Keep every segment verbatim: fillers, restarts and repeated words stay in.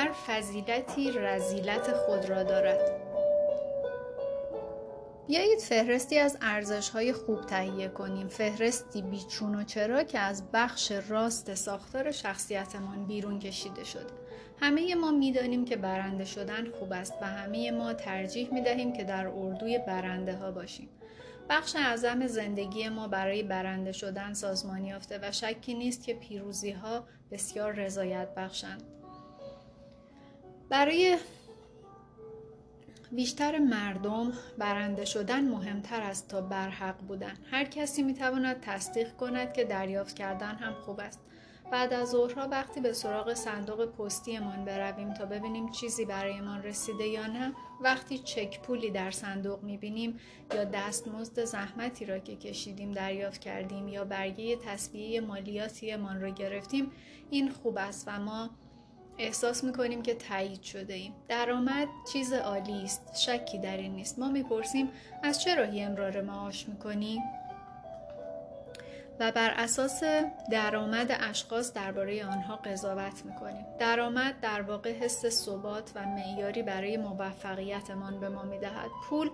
هر فضیلتی رذیلت خود را دارد. بیایید فهرستی از ارزش‌های خوب تهیه کنیم، فهرستی بیچون و چرا که از بخش راست ساختار شخصیتمان بیرون کشیده شده. همه ما می‌دانیم که برنده شدن خوب است و همه ما ترجیح می‌دهیم که در اردوی برنده‌ها باشیم. بخش اعظم زندگی ما برای برنده شدن سازمان یافته و شکی نیست که پیروزی‌ها بسیار رضایت بخشند. برای بیشتر مردم برنده شدن مهمتر است تا برحق بودن. هر کسی میتواند تصدیق کند که دریافت کردن هم خوب است. بعد از ظهرها وقتی به سراغ صندوق پستیمان برویم تا ببینیم چیزی برایمان رسیده یا نه، وقتی چک پولی در صندوق میبینیم یا دستمزد زحمتی را که کشیدیم دریافت کردیم یا برگه تسویه مالیاتیمان را گرفتیم، این خوب است و ما احساس میکنیم که تایید شده ایم. درآمد چیز عالی است، شکی در این نیست. ما میپرسیم از چه راهی امرار معاش میکنی؟ و بر اساس درآمد اشخاص درباره آنها قضاوت میکنیم. درآمد در واقع حس ثبات و معیاری برای موفقیتمان به ما میدهد. پول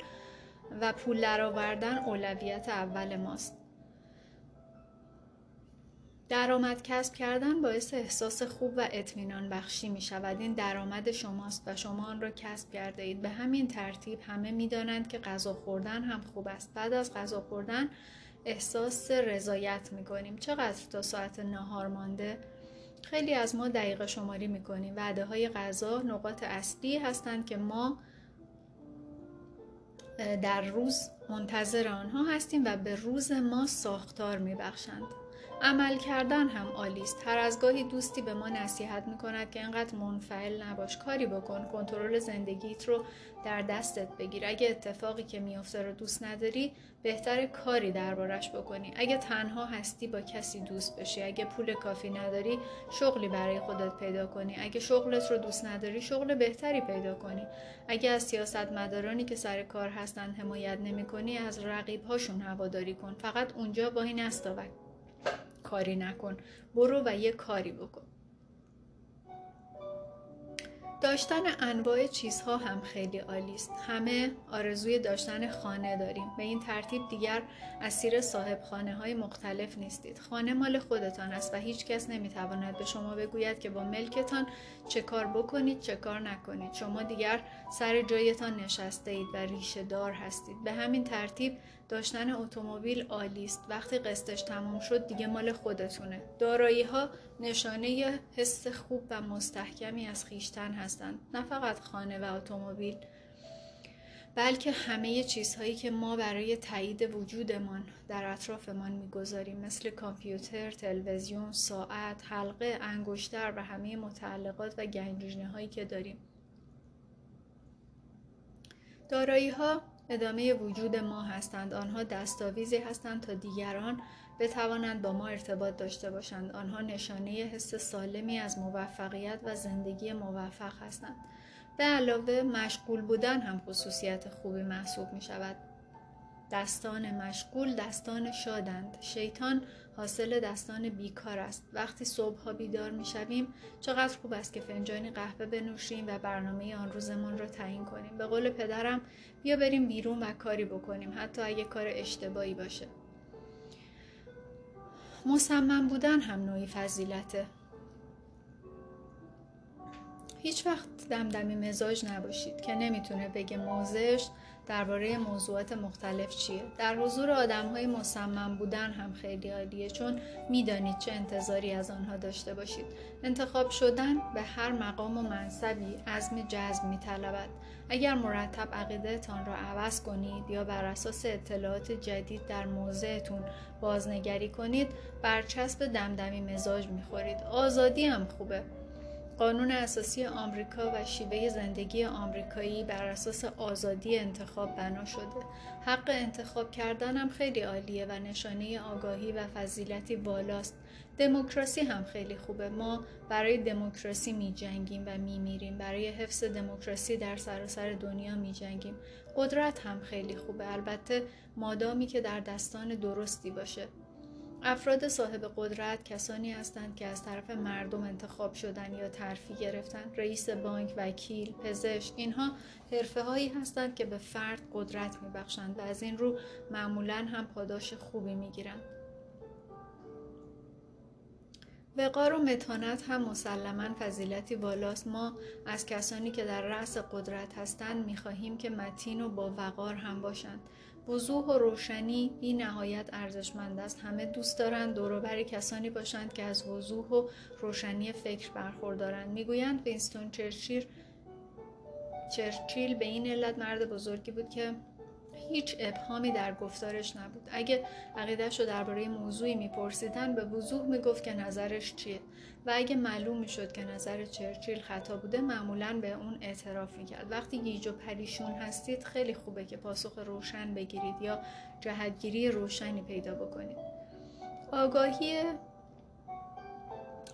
و پول درآوردن اولویت اول ماست. درآمد کسب کردن باعث احساس خوب و اطمینان بخشی می شود. این درآمد شماست و شما آن را کسب کرده اید. به همین ترتیب همه می دانند که غذا خوردن هم خوب است. بعد از غذا خوردن احساس رضایت می کنیم. چقدر تا ساعت نهار مانده؟ خیلی از ما دقیقه شماری می کنیم. وعده های غذا نقاط اصلی هستند که ما در روز منتظر آنها هستیم و به روز ما ساختار می بخشند. عمل کردن هم عالی است. هر از گاهی دوستی به ما نصیحت می‌کند که اینقدر منفعل نباش، کاری بکن، کنترل زندگیت رو در دستت بگیر. اگه اتفاقی که میفته رو دوست نداری، بهتره کاری دربارش بکنی. اگه تنها هستی با کسی دوست بشی. اگه پول کافی نداری، شغلی برای خودت پیدا کنی. اگه شغلت رو دوست نداری، شغل بهتری پیدا کنی. اگه از سیاستمدارانی که سر کار هستند حمایت نمی‌کنی، از رقیب‌هاشون هواداری کن. فقط اونجا وای نستا و کاری نکن، برو و یه کاری بکن. داشتن انواع چیزها هم خیلی عالی است. همه آرزوی داشتن خانه داریم. به این ترتیب دیگر اسیر صاحب خانه های مختلف نیستید. خانه مال خودتان است و هیچ کس نمیتواند به شما بگوید که با ملکتان چه کار بکنید چه کار نکنید. شما دیگر سر جایتان نشسته اید و ریشه دار هستید. به همین ترتیب داشتن اتومبیل عالی است. وقتی قسطش تمام شد دیگه مال خودتونه. دارایی ها نشانه حس خوب و مستحکمی از خویشتن هستند. نه فقط خانه و اتومبیل، بلکه همه چیزهایی که ما برای تایید وجودمان در اطرافمان میگذاریم، مثل کامپیوتر، تلویزیون، ساعت، حلقه، انگشتر و همه متعلقات و گنجینه هایی که داریم. دارایی ها ادامه وجود ما هستند. آنها دستاویزی هستند تا دیگران بتوانند با ما ارتباط داشته باشند. آنها نشانه حس سالمی از موفقیت و زندگی موفق هستند. به علاوه مشغول بودن هم خصوصیت خوبی محسوب می شود. دستان مشغول دستان شادند. شیطان حاصل دستان بیکار است. وقتی صبح‌ها بیدار می‌شویم، چقدر خوب است که فنجانی قهوه بنوشیم و برنامه آن روزمان را تعیین کنیم. به قول پدرم، بیا بریم بیرون و کاری بکنیم، حتی اگه کار اشتباهی باشه. مصمم بودن هم نوعی فضیلته. هیچ وقت دمدمی مزاج نباشید که نمیتونه بگه موزش درباره موضوعات مختلف چیه. در حضور آدم‌های مصمم بودن هم خیلی عالیه، چون میدانید چه انتظاری از آنها داشته باشید. انتخاب شدن به هر مقام و منصبی عزم جذب میطلبد. اگر مرتب عقیده‌تان را عوض کنید یا بر اساس اطلاعات جدید در موضعتون بازنگری کنید، برچسب دمدمی مزاج میخورید. آزادی هم خوبه. قانون اساسی آمریکا و شیوه زندگی آمریکایی بر اساس آزادی انتخاب بنا شده. حق انتخاب کردن هم خیلی عالیه و نشانه آگاهی و فضیلتی بالاست. دموکراسی هم خیلی خوبه. ما برای دموکراسی می جنگیم و می میریم. برای حفظ دموکراسی در سراسر دنیا می جنگیم. قدرت هم خیلی خوبه، البته مادامی که در دستان درستی باشه. افراد صاحب قدرت کسانی هستند که از طرف مردم انتخاب شدن یا ترفی گرفتن. رئیس بانک، وکیل، پزشک، اینها حرفه هایی هستند که به فرد قدرت میبخشند و از این رو معمولاً هم پاداش خوبی میگیرند. وقار و متانت هم مسلماً فضیلتی بالاست. ما از کسانی که در رأس قدرت هستند میخواهیم که متین و با وقار هم باشند. وضوح و روشنی بی نهایت ارزشمند است. همه دوست دارند دوروبر کسانی باشند که از وضوح و روشنی فکر برخوردارند. میگویند وینستون چرچیل چرچیل به این علت مرد بزرگی بود که هیچ ابهامی در گفتارش نبود. اگه عقیده‌شو درباره موضوعی میپرسیدن به وضوح میگفت که نظرش چیه و اگه معلوم میشد که نظر چرچیل خطا بوده معمولاً به اون اعتراف میکرد. وقتی گیج و پریشون هستید خیلی خوبه که پاسخ روشن بگیرید یا جهتگیری روشنی پیدا بکنید. آگاهی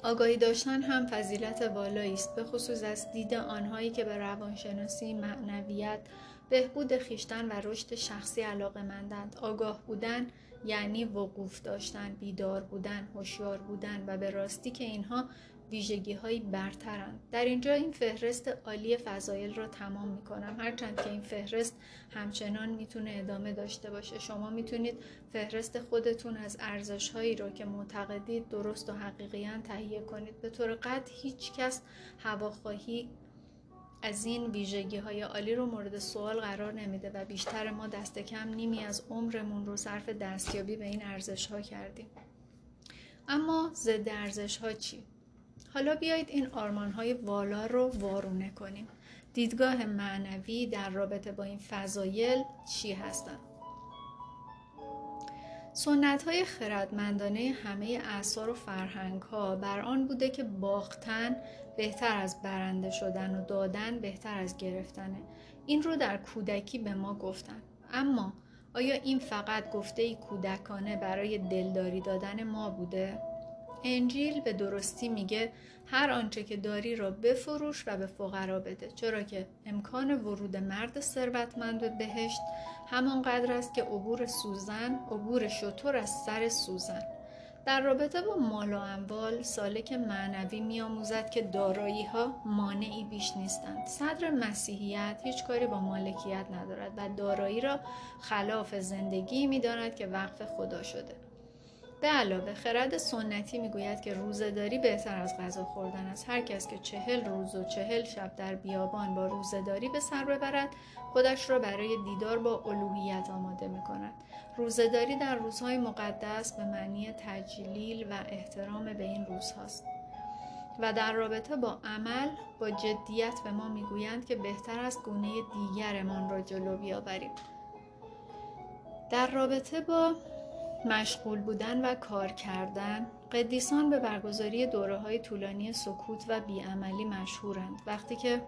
آگاهی داشتن هم فضیلت والایی است، به خصوص از دید آنهایی که به روانشناسی، معنویات، بهبود خویشتن و رشد شخصی علاقه‌مندند. آگاه بودن یعنی وقوف داشتن، بیدار بودن، هوشیار بودن و به راستی که اینها ویژگی‌های برترند. در اینجا این فهرست عالی فضایل را تمام می‌کنم، هرچند که این فهرست همچنان می‌تونه ادامه داشته باشه. شما می‌تونید فهرست خودتون از ارزش‌هایی را که معتقدید درست و حقیقیاً تهیه کنید. به طور قطع هیچ کس هواخواهی از این ویژگی‌های عالی رو مورد سوال قرار نمیده و بیشتر ما دست کم نیمی از عمرمون رو صرف دستیابی به این ارزش‌ها کردیم. اما ضد ارزش‌ها چی؟ حالا بیایید این آرمان‌های والا رو وارونه کنیم. دیدگاه معنوی در رابطه با این فضایل چی هستن؟ سنت‌های خردمندانه همه اعصار و فرهنگ‌ها بر آن بوده که باختن بهتر از برنده شدن و دادن بهتر از گرفتنه. این رو در کودکی به ما گفتن. اما آیا این فقط گفته‌ای کودکانه برای دلداری دادن ما بوده؟ انجیل به درستی میگه هر آنچه که داری را بفروش و به فقرا بده، چرا که امکان ورود مرد ثروتمند به بهشت همانقدر است که عبور سوزن، عبور شتر از سر سوزن. در رابطه با مال و اموال سالک معنوی میاموزد که دارایی ها مانعی بیش نیستند. صدر مسیحیت هیچ کاری با مالکیت ندارد و دارایی را خلاف زندگی میداند که وقف خدا شده. به علاوه خرد سنتی میگوید که روزه‌داری بهتر از غذا خوردن است. هر کس که چهل روز و چهل شب در بیابان با روزه‌داری به سر ببرد خودش را برای دیدار با الوهیت آماده میکند. روزه‌داری در روزهای مقدس به معنی تجلیل و احترام به این روزهاست. و در رابطه با عمل با جدیت به ما میگویند که بهتر است گونه دیگرمان را جلو بیاوریم. در رابطه با مشغول بودن و کار کردن، قدیسان به برگزاری دوره‌های طولانی سکوت و بی‌عملی مشهورند. وقتی که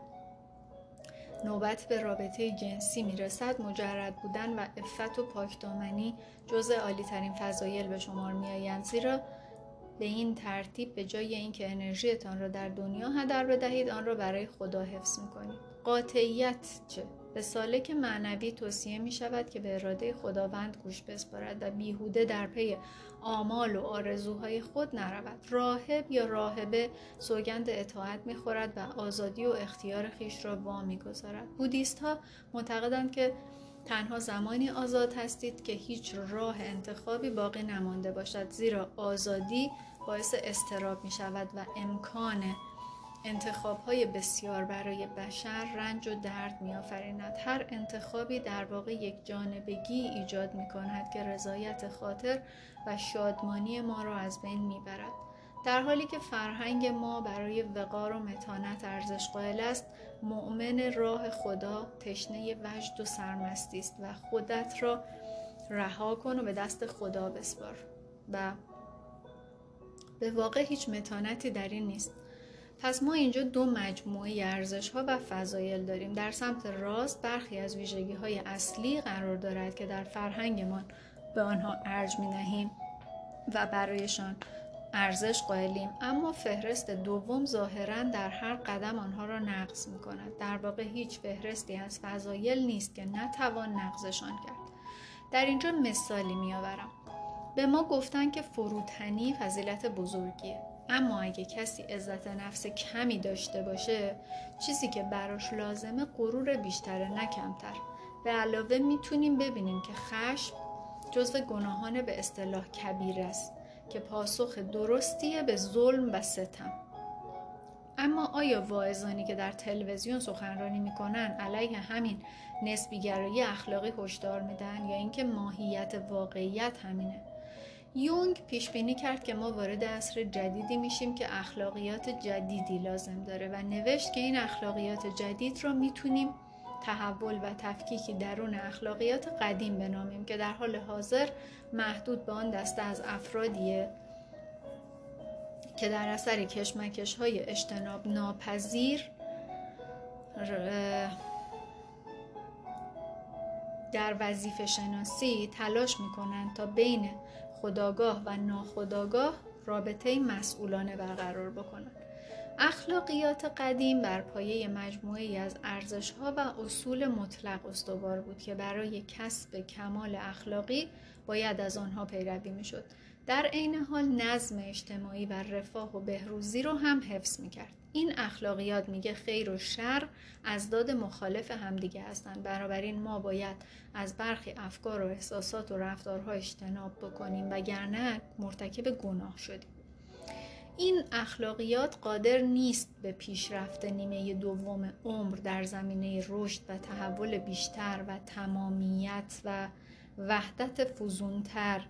نوبت به رابطه جنسی میرسد، مجرد بودن و عفت و پاکدامنی جزء عالی‌ترین فضایل به شمار میآیند، زیرا به این ترتیب به جای اینکه انرژیتان را در دنیا هدر بدهید، آن را برای خدا حفظ می‌کنید. قاطعیت چه؟ به سالک معنوی توصیه می شود که به اراده خداوند گوش بسپارد و بیهوده در پی آمال و آرزوهای خود نرود. راهب یا راهبه سوگند اطاعت می خورد و آزادی و اختیار خیش را وا می گذارد. بودیست ها معتقدند که تنها زمانی آزاد هستید که هیچ راه انتخابی باقی نمانده باشد، زیرا آزادی باعث اضطراب می شود و امکان انتخاب‌های بسیار برای بشر رنج و درد می‌آفریند. هر انتخابی در واقع یک جانبگی ایجاد می‌کند که رضایت خاطر و شادمانی ما را از بین می‌برد. در حالی که فرهنگ ما برای وقار و متانت ارزش قائل است، مؤمن راه خدا تشنه وجد و سرمستی است و خودت را رها کن و به دست خدا بسپار. و به واقع هیچ متانتی در این نیست. پس ما اینجا دو مجموعه ارزش‌ها و فضایل داریم. در سمت راست برخی از ویژگی‌های اصلی قرار دارد که در فرهنگمان به آنها ارج می‌دهیم و برایشان ارزش قائلیم، اما فهرست دوم ظاهراً در هر قدم آنها را نقض می‌کند. در واقع هیچ فهرستی از فضایل نیست که نتوان نقضشان کرد. در اینجا مثالی می‌آورم. به ما گفتن که فروتنی فضیلت بزرگیه، اما اگه کسی عزت نفس کمی داشته باشه، چیزی که براش لازمه غرور بیشتره نه کمتر. به علاوه میتونیم ببینیم که خشم جزو گناهان به اصطلاح کبیر است که پاسخ درستیه به ظلم و ستم. اما آیا واعظانی که در تلویزیون سخنرانی میکنن علیه همین نسبی‌گرایی اخلاقی هشدار میدن، یا اینکه ماهیت واقعیت همینه؟ یونگ پیش بینی کرد که ما وارد عصر جدیدی میشیم که اخلاقیات جدیدی لازم داره و نوشت که این اخلاقیات جدید را میتونیم تحول و تفکیکی درون اخلاقیات قدیم بنامیم که در حال حاضر محدود به آن دسته از افرادیه که در اثر کشمکش‌های اجتناب ناپذیر در وظیفه شناسی تلاش می‌کنند تا بین خودآگاه و ناخودآگاه رابطه مسئولانه برقرار بکنند. اخلاقیات قدیم بر پایه مجموعه‌ای از ارزش‌ها و اصول مطلق استوار بود که برای کسب کمال اخلاقی باید از آنها پیروی می‌شد. در عین حال نظم اجتماعی و رفاه و بهروزی رو هم حفظ می‌کرد. این اخلاقیات میگه خیر و شر از داد مخالف همدیگه هستند. بنابراین ما باید از برخی افکار و احساسات و رفتارها اجتناب بکنیم وگرنه مرتکب گناه شدیم. این اخلاقیات قادر نیست به پیشرفت نیمه دوم عمر در زمینه رشد و تحول بیشتر و تمامیت و وحدت فزونتر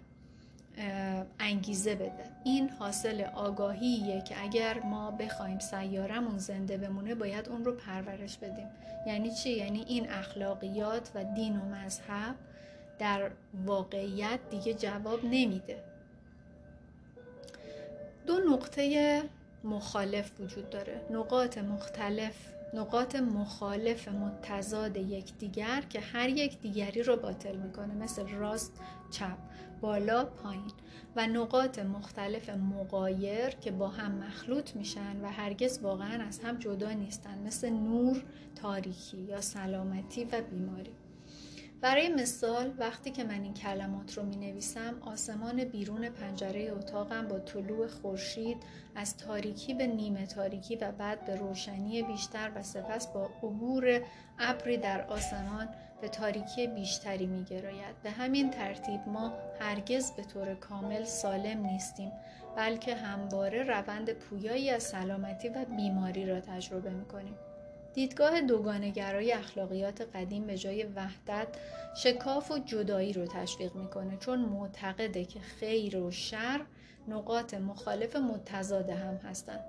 انگیزه بده. این حاصل آگاهیه که اگر ما بخوایم سیارمون زنده بمونه باید اون رو پرورش بدیم. یعنی چی؟ یعنی این اخلاقیات و دین و مذهب در واقعیت دیگه جواب نمیده. دو نقطه مخالف وجود داره، نقاط مختلف، نقاط مخالف متضاد یکدیگر که هر یک دیگری رو باطل میکنه، مثل راست چپ، بالا پایین، و نقاط مختلف مغایر که با هم مخلوط میشن و هرگز واقعا از هم جدا نیستن، مثل نور، تاریکی یا سلامتی و بیماری. برای مثال وقتی که من این کلمات رو می نویسم، آسمان بیرون پنجره اتاقم با طلوع خورشید از تاریکی به نیمه تاریکی و بعد به روشنی بیشتر و سپس با عبور ابری در آسمان به تاریکی بیشتری می گراید. به همین ترتیب ما هرگز به طور کامل سالم نیستیم، بلکه همواره روند پویایی از سلامتی و بیماری را تجربه می کنیم. دیدگاه دوگانه‌گرای اخلاقیات قدیم به جای وحدت، شکاف و جدایی رو تشویق میکنه، چون معتقده که خیر و شر نقاط مخالف متضاد هم هستند.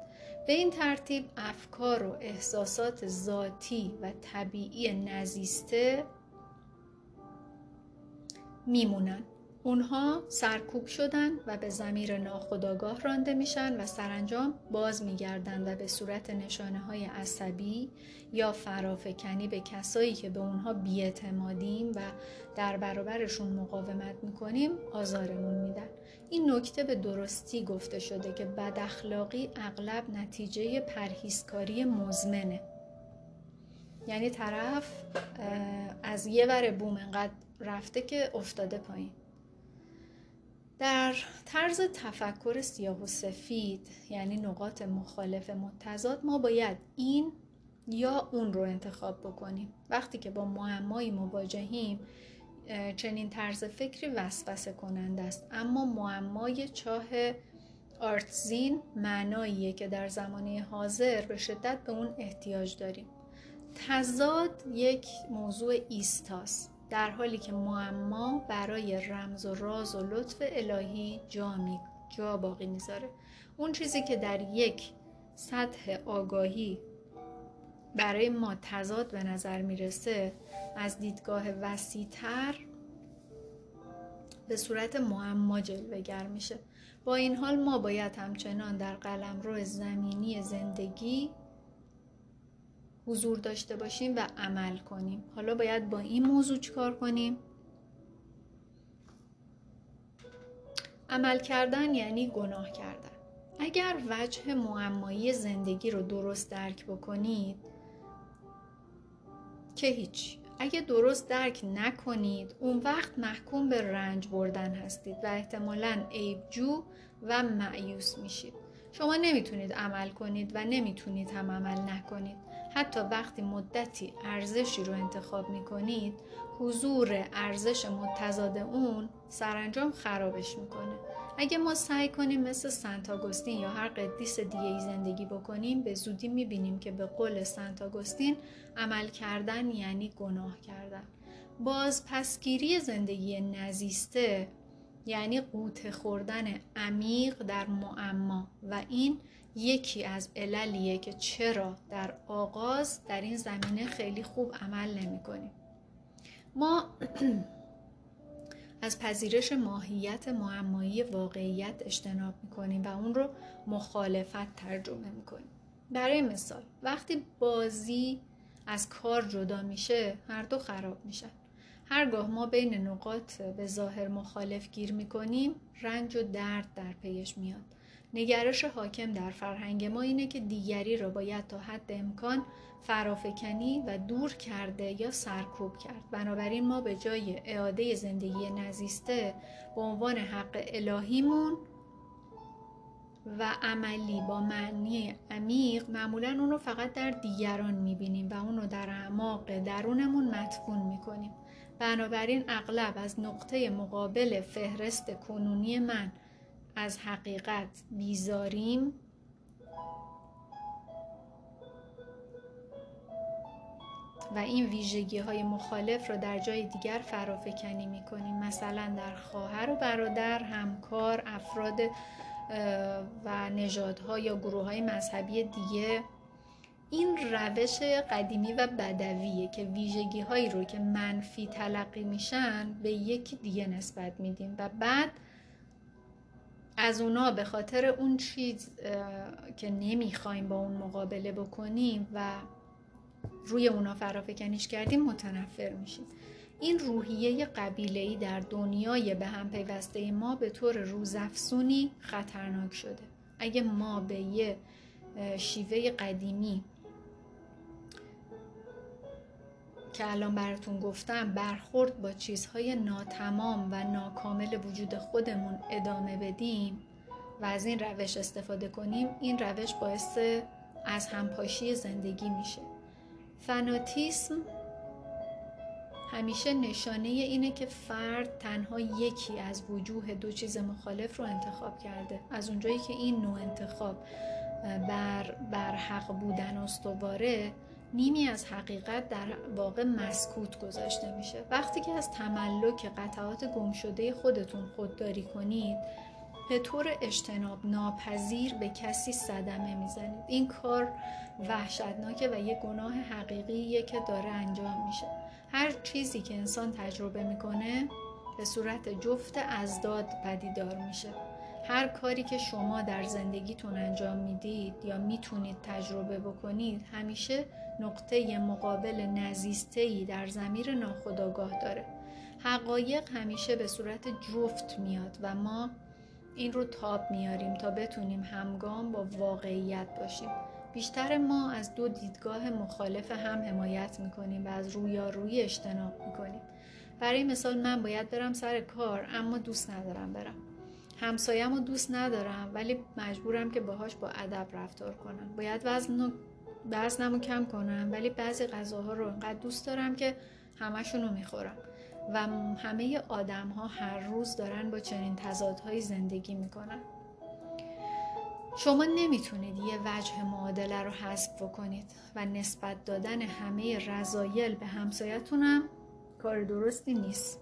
به این ترتیب افکار و احساسات ذاتی و طبیعی نزیسته میمونن. اونها سرکوب شدن و به ضمیر ناخودآگاه رانده میشن و سرانجام باز میگردن و به صورت نشانه‌های عصبی یا فرافکنی به کسایی که به اونها بی‌اعتمادیم و در برابرشون مقاومت میکنیم آزارمون میدن. این نکته به درستی گفته شده که بداخلاقی اغلب نتیجه پرهیزکاری مزمنه. یعنی طرف از یه ور بوم انقدر رفته که افتاده پایین. در طرز تفکر سیاه و سفید، یعنی نقاط مخالف متضاد، ما باید این یا اون رو انتخاب بکنیم. وقتی که با معمایی مواجهیم، چنین طرز فکری وسوسه کننده است. اما معمای چاه آرتزین معناییه که در زمانه حاضر به شدت به اون احتیاج داریم. تضاد یک موضوع ایستاست، در حالی که معما برای رمز و راز و لطف الهی جا, می... جا باقی میذاره. اون چیزی که در یک سطح آگاهی برای ما تضاد به نظر میرسه، از دیدگاه وسیع‌تر به صورت معما جلوه‌گر میشه. با این حال ما باید همچنان در قلمرو زمینی زندگی حضور داشته باشیم و عمل کنیم. حالا باید با این موضوع چیکار کنیم؟ عمل کردن یعنی گناه کردن. اگر وجه معمایی زندگی رو درست درک بکنید که هیچ، اگه درست درک نکنید اون وقت محکوم به رنج بردن هستید و احتمالاً عیبجو و مایوس میشید. شما نمیتونید عمل کنید و نمیتونید هم عمل نکنید. حتی وقتی مدتی ارزشی رو انتخاب میکنید، حضور ارزش متضاد اون سرانجام خرابش میکنه. اگه ما سعی کنیم مثل سنت آگوستین یا هر قدیس دیگه‌ای زندگی بکنیم، به زودی میبینیم که به قول سنت آگوستین عمل کردن یعنی گناه کردن. باز پسگیری زندگی نزیسته یعنی قوطه خوردن عمیق در معما و این یکی از عللیه که چرا در آغاز در این زمینه خیلی خوب عمل نمی کنیم. ما از پذیرش ماهیت معمایی واقعیت اجتناب میکنیم و اون رو مخالفت ترجمه میکنیم. برای مثال وقتی بازی از کار جدا میشه، هر دو خراب میشن. هرگاه ما بین نقاط به ظاهر مخالف گیر میکنیم، رنج و درد در پیش میاد. نگرش حاکم در فرهنگ ما اینه که دیگری را باید تا حد امکان فرافکنی و دور کرده یا سرکوب کرد. بنابراین ما به جای اعاده زندگی نزیسته به عنوان حق الهیمون و عملی با معنی عمیق، معمولاً اون رو فقط در دیگران میبینیم و اون رو در اعماق درونمون مدفون میکنیم. بنابراین اغلب از نقطه مقابل فهرست کنونی من از حقیقت بیزاریم و این ویژگی های مخالف رو در جای دیگر فرافکنی می کنیم. مثلا در خواهر و برادر، همکار، افراد و نژادها یا گروه های مذهبی دیگه. این روش قدیمی و بدویه که ویژگی هایی رو که منفی تلقی میشن به یکی دیگه نسبت میدیم و بعد از اونا به خاطر اون چیز که نمیخوایم با اون مقابله بکنیم و روی اونا فرافکنیش کردیم متنفر میشیم. این روحیه قبیله‌ای در دنیای به هم پیوسته ما به طور روزافزونی خطرناک شده. اگه ما به یه شیوه قدیمی که الان براتون گفتم برخورد با چیزهای ناتمام و ناکامل وجود خودمون ادامه بدیم و از این روش استفاده کنیم، این روش باعث از همپاشی زندگی میشه. فناتیسم همیشه نشانه اینه که فرد تنها یکی از وجوه دو چیز مخالف رو انتخاب کرده. از اونجایی که این نوع انتخاب بر, بر حق بودن استواره، نیمی از حقیقت در واقع مسکوت گذاشته میشه. وقتی که از تملک قطعات گمشده خودتون خودداری کنید، به طور اجتناب ناپذیر به کسی صدمه میزنید. این کار وحشتناکه و یک گناه حقیقیه که داره انجام میشه. هر چیزی که انسان تجربه میکنه به صورت جفت ازداد پدیدار میشه. هر کاری که شما در زندگیتون انجام میدید یا میتونید تجربه بکنید، همیشه نقطه مقابل نزیسته‌ای در ضمیر ناخودآگاه داره. حقایق همیشه به صورت جفت میاد و ما این رو تاب میاریم تا بتونیم همگام با واقعیت باشیم. بیشتر ما از دو دیدگاه مخالف هم حمایت میکنیم و از رویارویی اجتناب میکنیم. برای مثال من باید برم سر کار اما دوست ندارم برم. همسایه‌مو دوست ندارم ولی مجبورم که باهاش با ادب رفتار کنم. باید وزنو وزنمو کم کنم ولی بعضی غذاها رو انقدر دوست دارم که همشونو میخورم. و همه آدم‌ها هر روز دارن با چنین تضادهایی زندگی میکنن. شما نمیتونید یه وجه معادله رو حذف کنید و نسبت دادن همه رضایل به همسایه‌تونم کار درستی نیست.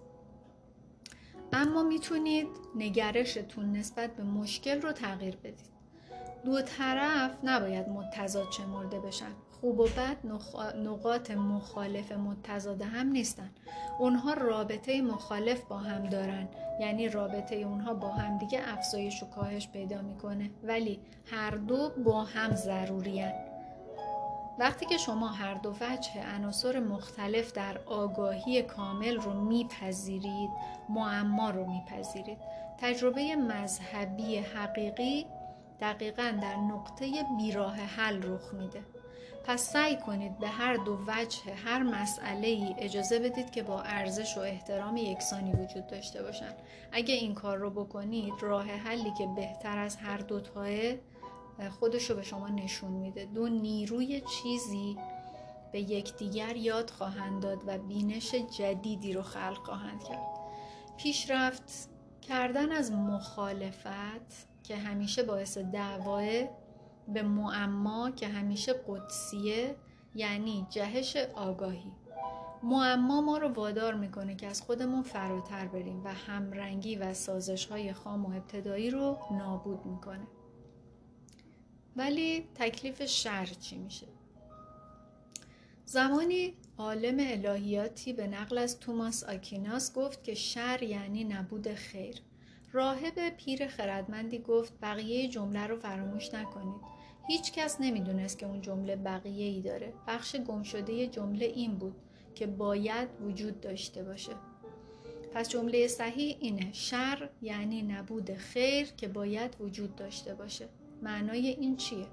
اما میتونید نگرشتون نسبت به مشکل رو تغییر بدید. دو طرف نباید متضاد شمرده بشن. خوب و بد نقاط مخالف متضاد هم نیستن. اونها رابطه مخالف با هم دارن، یعنی رابطه اونها با هم دیگه افزایش و کاهش پیدا میکنه، ولی هر دو با هم ضرورین. وقتی که شما هر دو وجه عناصر مختلف در آگاهی کامل رو میپذیرید، معما رو میپذیرید. تجربه مذهبی حقیقی دقیقاً در نقطه بیراه حل رخ میده. پس سعی کنید به هر دو وجه هر مسئله‌ای اجازه بدید که با ارزش و احترام یکسانی وجود داشته باشن. اگه این کار رو بکنید، راه حلی که بهتر از هر دو تایه خودش رو به شما نشون میده. دو نیروی چیزی به یکدیگر یاد خواهند داد و بینش جدیدی رو خلق خواهند کرد. پیشرفت کردن از مخالفت که همیشه باعث دعواه به معما که همیشه قدسیه، یعنی جهش آگاهی. معما ما رو وادار میکنه که از خودمون فراتر بریم و همرنگی و سازش‌های خام و ابتدایی رو نابود میکنه. ولی تکلیف شر چی میشه؟ زمانی عالم الهیاتی به نقل از توماس آکیناس گفت که شر یعنی نبود خیر. راهب پیر خردمندی گفت بقیه جمله رو فراموش نکنید. هیچ کس نمیدونست که اون جمله بقیه‌ای داره. بخش گمشده جمله این بود که باید وجود داشته باشه. پس جمله صحیح اینه: شر یعنی نبود خیر که باید وجود داشته باشه. معنای این چیه؟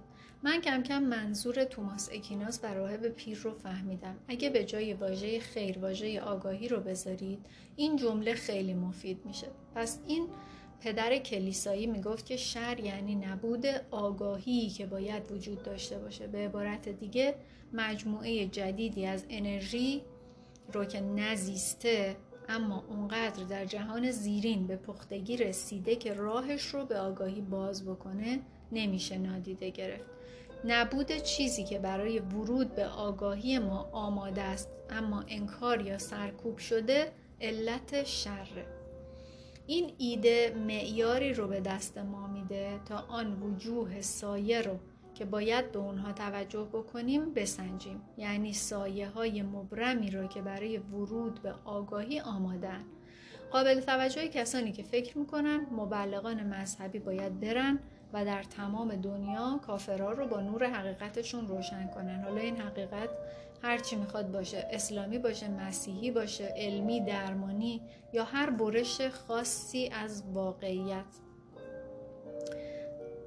من کم کم منظور توماس آکیناس و راهب پیر رو فهمیدم. اگه به جای واژه خیر واژه آگاهی رو بذارید، این جمله خیلی مفید میشه. پس این پدر کلیسایی میگفت که شر یعنی نبود آگاهی که باید وجود داشته باشه. به عبارت دیگه، مجموعه جدیدی از انرژی رو که نزیسته اما اونقدر در جهان زیرین به پختگی رسیده که راهش رو به آگاهی باز بکنه نمیشه نادیده گرفت. نبود چیزی که برای ورود به آگاهی ما آماده است اما انکار یا سرکوب شده، علت شره. این ایده معیاری رو به دست ما میده تا آن وجوه سایه رو که باید به اونها توجه بکنیم بسنجیم، یعنی سایه های مبرمی رو که برای ورود به آگاهی آمادن. قابل توجه کسانی که فکر میکنن مبلغان مذهبی باید برن و در تمام دنیا کافرها رو با نور حقیقتشون روشن کنن. حالا این حقیقت هر چی میخواد باشه، اسلامی باشه، مسیحی باشه، علمی، درمانی یا هر برش خاصی از واقعیت.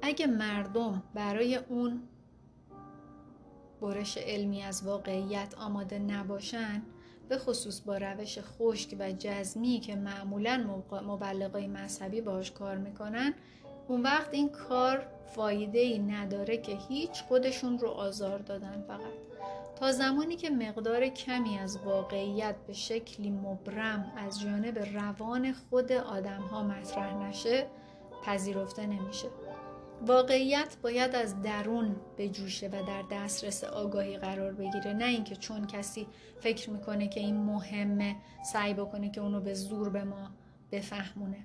اگه مردم برای اون برش علمی از واقعیت آماده نباشن، به خصوص با روش خشک و جزمی که معمولاً مبلغای مذهبی باهاش کار میکنن، اون وقت این کار فایده‌ای نداره که هیچ، خودشون رو آزار دادن فقط. تا زمانی که مقدار کمی از واقعیت به شکلی مبرم از جانب روان خود آدم‌ها مطرح نشه، پذیرفته نمیشه. واقعیت باید از درون بجوشه و در دسترس آگاهی قرار بگیره، نه اینکه چون کسی فکر میکنه که این مهمه سعی بکنه که اونو به زور به ما بفهمونه.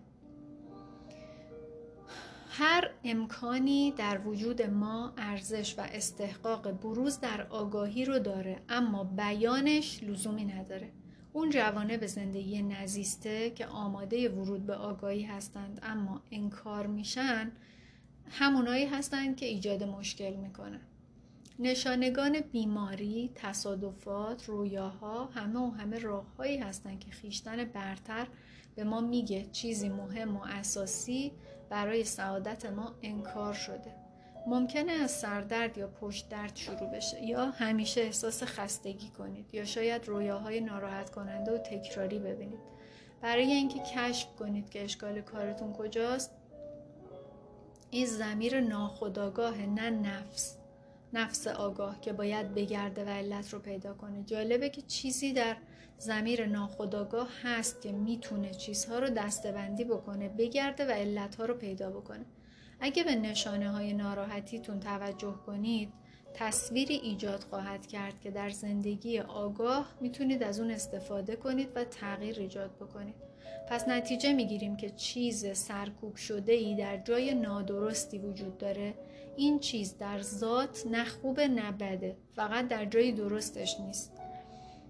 هر امکانی در وجود ما ارزش و استحقاق بروز در آگاهی رو داره، اما بیانش لزومی نداره. اون جوانب زندگی نزیسته که آماده ورود به آگاهی هستند اما انکار میشن، همونایی هستند که ایجاد مشکل میکنن. نشانگان بیماری، تصادفات، رویاها، همه و همه راههایی هستند که خیشتن برتر به ما میگه چیزی مهم و اساسی برای سعادت ما انکار شده. ممکنه از سردرد یا پشت درد شروع بشه، یا همیشه احساس خستگی کنید، یا شاید رویاهای ناراحت کننده و تکراری ببینید. برای اینکه کشف کنید که اشکال کارتون کجاست، این ضمیر ناخودآگاه، نه نفس نفس آگاه که باید بگرده و علت رو پیدا کنه. جالبه که چیزی در ضمیر ناخودآگاه هست که میتونه چیزها رو دسته‌بندی بکنه، بگرده و علتها رو پیدا بکنه. اگه به نشانه های ناراحتیتون توجه کنید، تصویری ایجاد خواهد کرد که در زندگی آگاه میتونید از اون استفاده کنید و تغییر ایجاد بکنید. پس نتیجه میگیریم که چیز سرکوب شده ای در جای نادرستی وجود داره. این چیز در ذات نه خوبه نه بده، فقط در جای درستش نیست.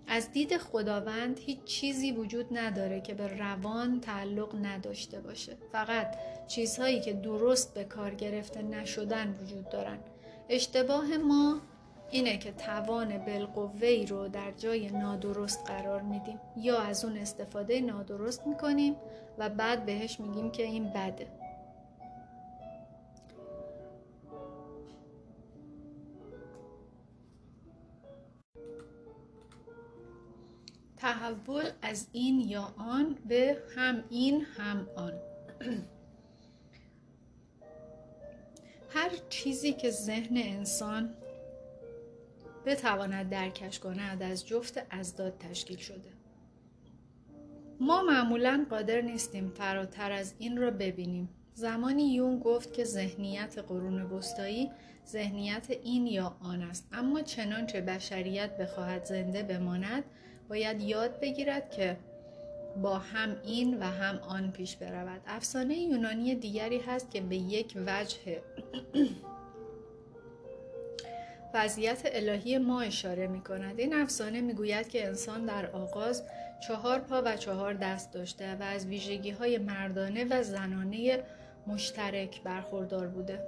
از دید خداوند هیچ چیزی وجود نداره که به روان تعلق نداشته باشه. فقط چیزهایی که درست به کار گرفته نشدن وجود دارن. اشتباه ما اینه که توان بالقوه‌ای رو در جای نادرست قرار میدیم، یا از اون استفاده نادرست میکنیم و بعد بهش میگیم که این بده. تحول از این یا آن به هم این هم آن. هر چیزی که ذهن انسان بتواند درکش کند از جفت اضداد تشکیل شده. ما معمولاً قادر نیستیم فراتر از این را ببینیم. زمانی یون گفت که ذهنیت قرون وسطایی ذهنیت این یا آن است، اما چنانچه بشریت بخواهد زنده بماند باید یاد بگیرد که با هم این و هم آن پیش برود. افسانه یونانی دیگری هست که به یک وجه وضعیت الهی ما اشاره می کند. این افسانه می گوید که انسان در آغاز چهار پا و چهار دست داشته و از ویژگی های مردانه و زنانه مشترک برخوردار بوده.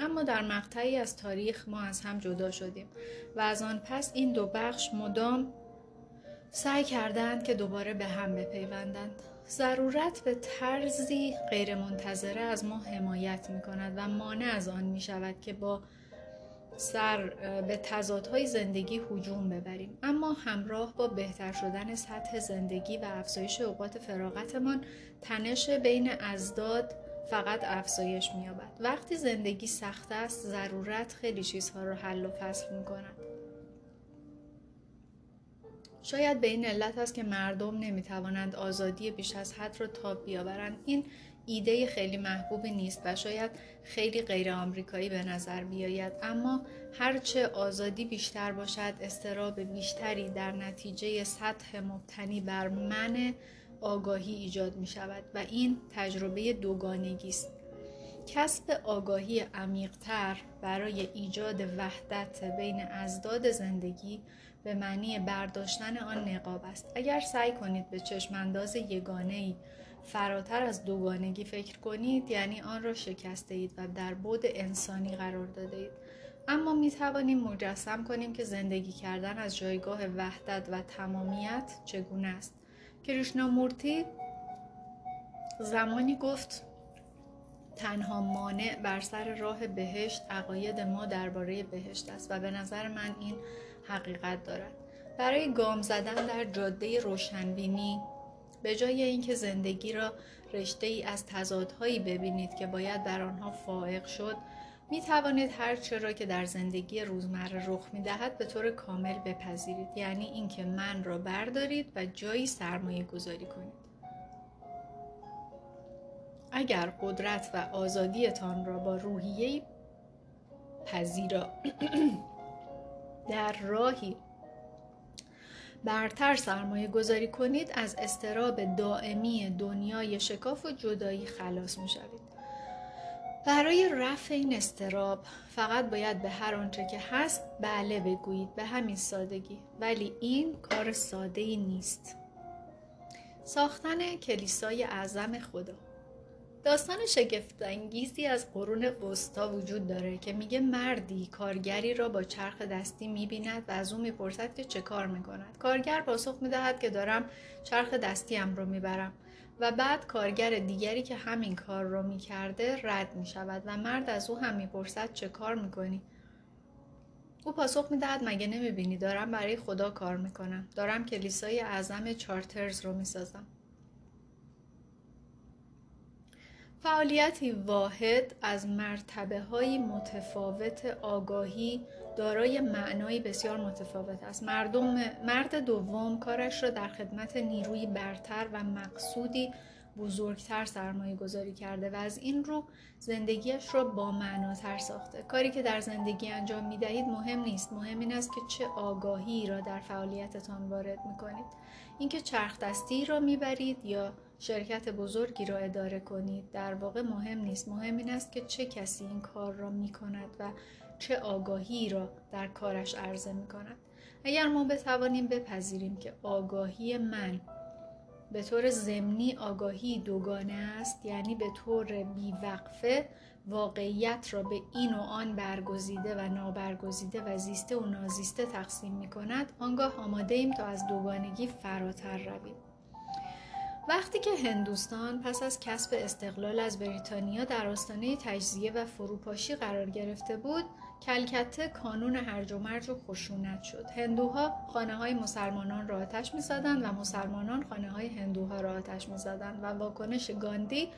اما در مقطعی از تاریخ ما از هم جدا شدیم و از آن پس این دو بخش مدام سعی کردند که دوباره به هم بپیوندند. ضرورت به طرزی غیرمنتظره از ما حمایت می کند و مانع از آن می شود که با سر به تضادهای زندگی هجوم ببریم. اما همراه با بهتر شدن سطح زندگی و افزایش اوقات فراغتمان، تنش بین اضداد فقط افزایش می‌یابد. وقتی زندگی سخت است، ضرورت خیلی چیزها را حل و فصل می‌کند. شاید به این علت است که مردم نمی‌توانند آزادی بیش از حد را تاب بیاورند. این ایده خیلی محبوب نیست و شاید خیلی غیر آمریکایی به نظر بیاید، اما هرچه آزادی بیشتر باشد، استراب بیشتری در نتیجه سطح مبتنی بر من آگاهی ایجاد می شود و این تجربه دوگانگی است. کسب آگاهی عمیق‌تر برای ایجاد وحدت بین اضداد زندگی به معنی برداشتن آن نقاب است. اگر سعی کنید به چشم‌انداز یگانه‌ای فراتر از دوگانگی فکر کنید، یعنی آن را شکسته اید و در بعد انسانی قرار داده اید. اما می توانیم مجسم کنیم که زندگی کردن از جایگاه وحدت و تمامیت چگونه است. کریشنامورتی زمانی گفت تنها مانع بر سر راه بهشت عقاید ما درباره بهشت است و به نظر من این حقیقت دارد. برای گام زدن در جاده روشنبینی، به جای اینکه زندگی را رشته‌ای از تضادهایی ببینید که باید بر آنها فائق شد، می توانید هر چه را که در زندگی روزمره رخ می دهد به طور کامل بپذیرید، یعنی اینکه من را بردارید و جایی سرمایه گذاری کنید. اگر قدرت و آزادیتان را با روحیه‌ای پذیرا در راهی برتر سرمایه گذاری کنید، از اضطراب دائمی دنیای شکاف و جدایی خلاص می شوید. برای رفع این اضطراب فقط باید به هر آنچه که هست بله بگویید، به همین سادگی. ولی این کار ساده ای نیست. ساختن کلیسای اعظم خدا. داستان شگفت‌انگیزی از قرون وسطا وجود داره که میگه مردی کارگری را با چرخ دستی میبیند و از او میپرسد که چه کار میکند. کارگر پاسخ میدهد که دارم چرخ دستیم رو میبرم و بعد کارگر دیگری که همین کار رو میکرده رد میشود و مرد از او هم میپرسد چه کار میکنی. او پاسخ میدهد مگه نمیبینی دارم برای خدا کار میکنم، دارم کلیسای اعظم چارترز رو میسازم. فعالیتی واحد از مرتبه‌های متفاوت آگاهی دارای معنای بسیار متفاوت است. مردم مرد دوم کارش را در خدمت نیروی برتر و مقصودی بزرگتر سرمایه گذاری کرده و از این رو زندگیش را با معناتر ساخته. کاری که در زندگی انجام می دهید مهم نیست، مهم این است که چه آگاهی را در فعالیتتان وارد می کنید. اینکه چرخ دستی را می برید یا شرکت بزرگی را اداره کنید در واقع مهم نیست، مهم این است که چه کسی این کار را می کند و چه آگاهی را در کارش عرضه می کند. اگر ما بتوانیم بپذیریم که آگاهی من به طور ضمنی آگاهی دوگانه است، یعنی به طور بیوقفه واقعیت را به این و آن برگزیده و نابرگزیده و زیسته و نازیسته تقسیم می کند، آنگاه آماده ایم تا از دوگانگی فراتر رویم. وقتی که هندوستان پس از کسب استقلال از بریتانیا در آستانه تجزیه و فروپاشی قرار گرفته بود، کلکته کانون هرج و مرج و خشونت شد. هندوها خانه های مسلمانان را آتش می زدند و مسلمانان خانه های هندوها را آتش می زدند و واکنش گاندی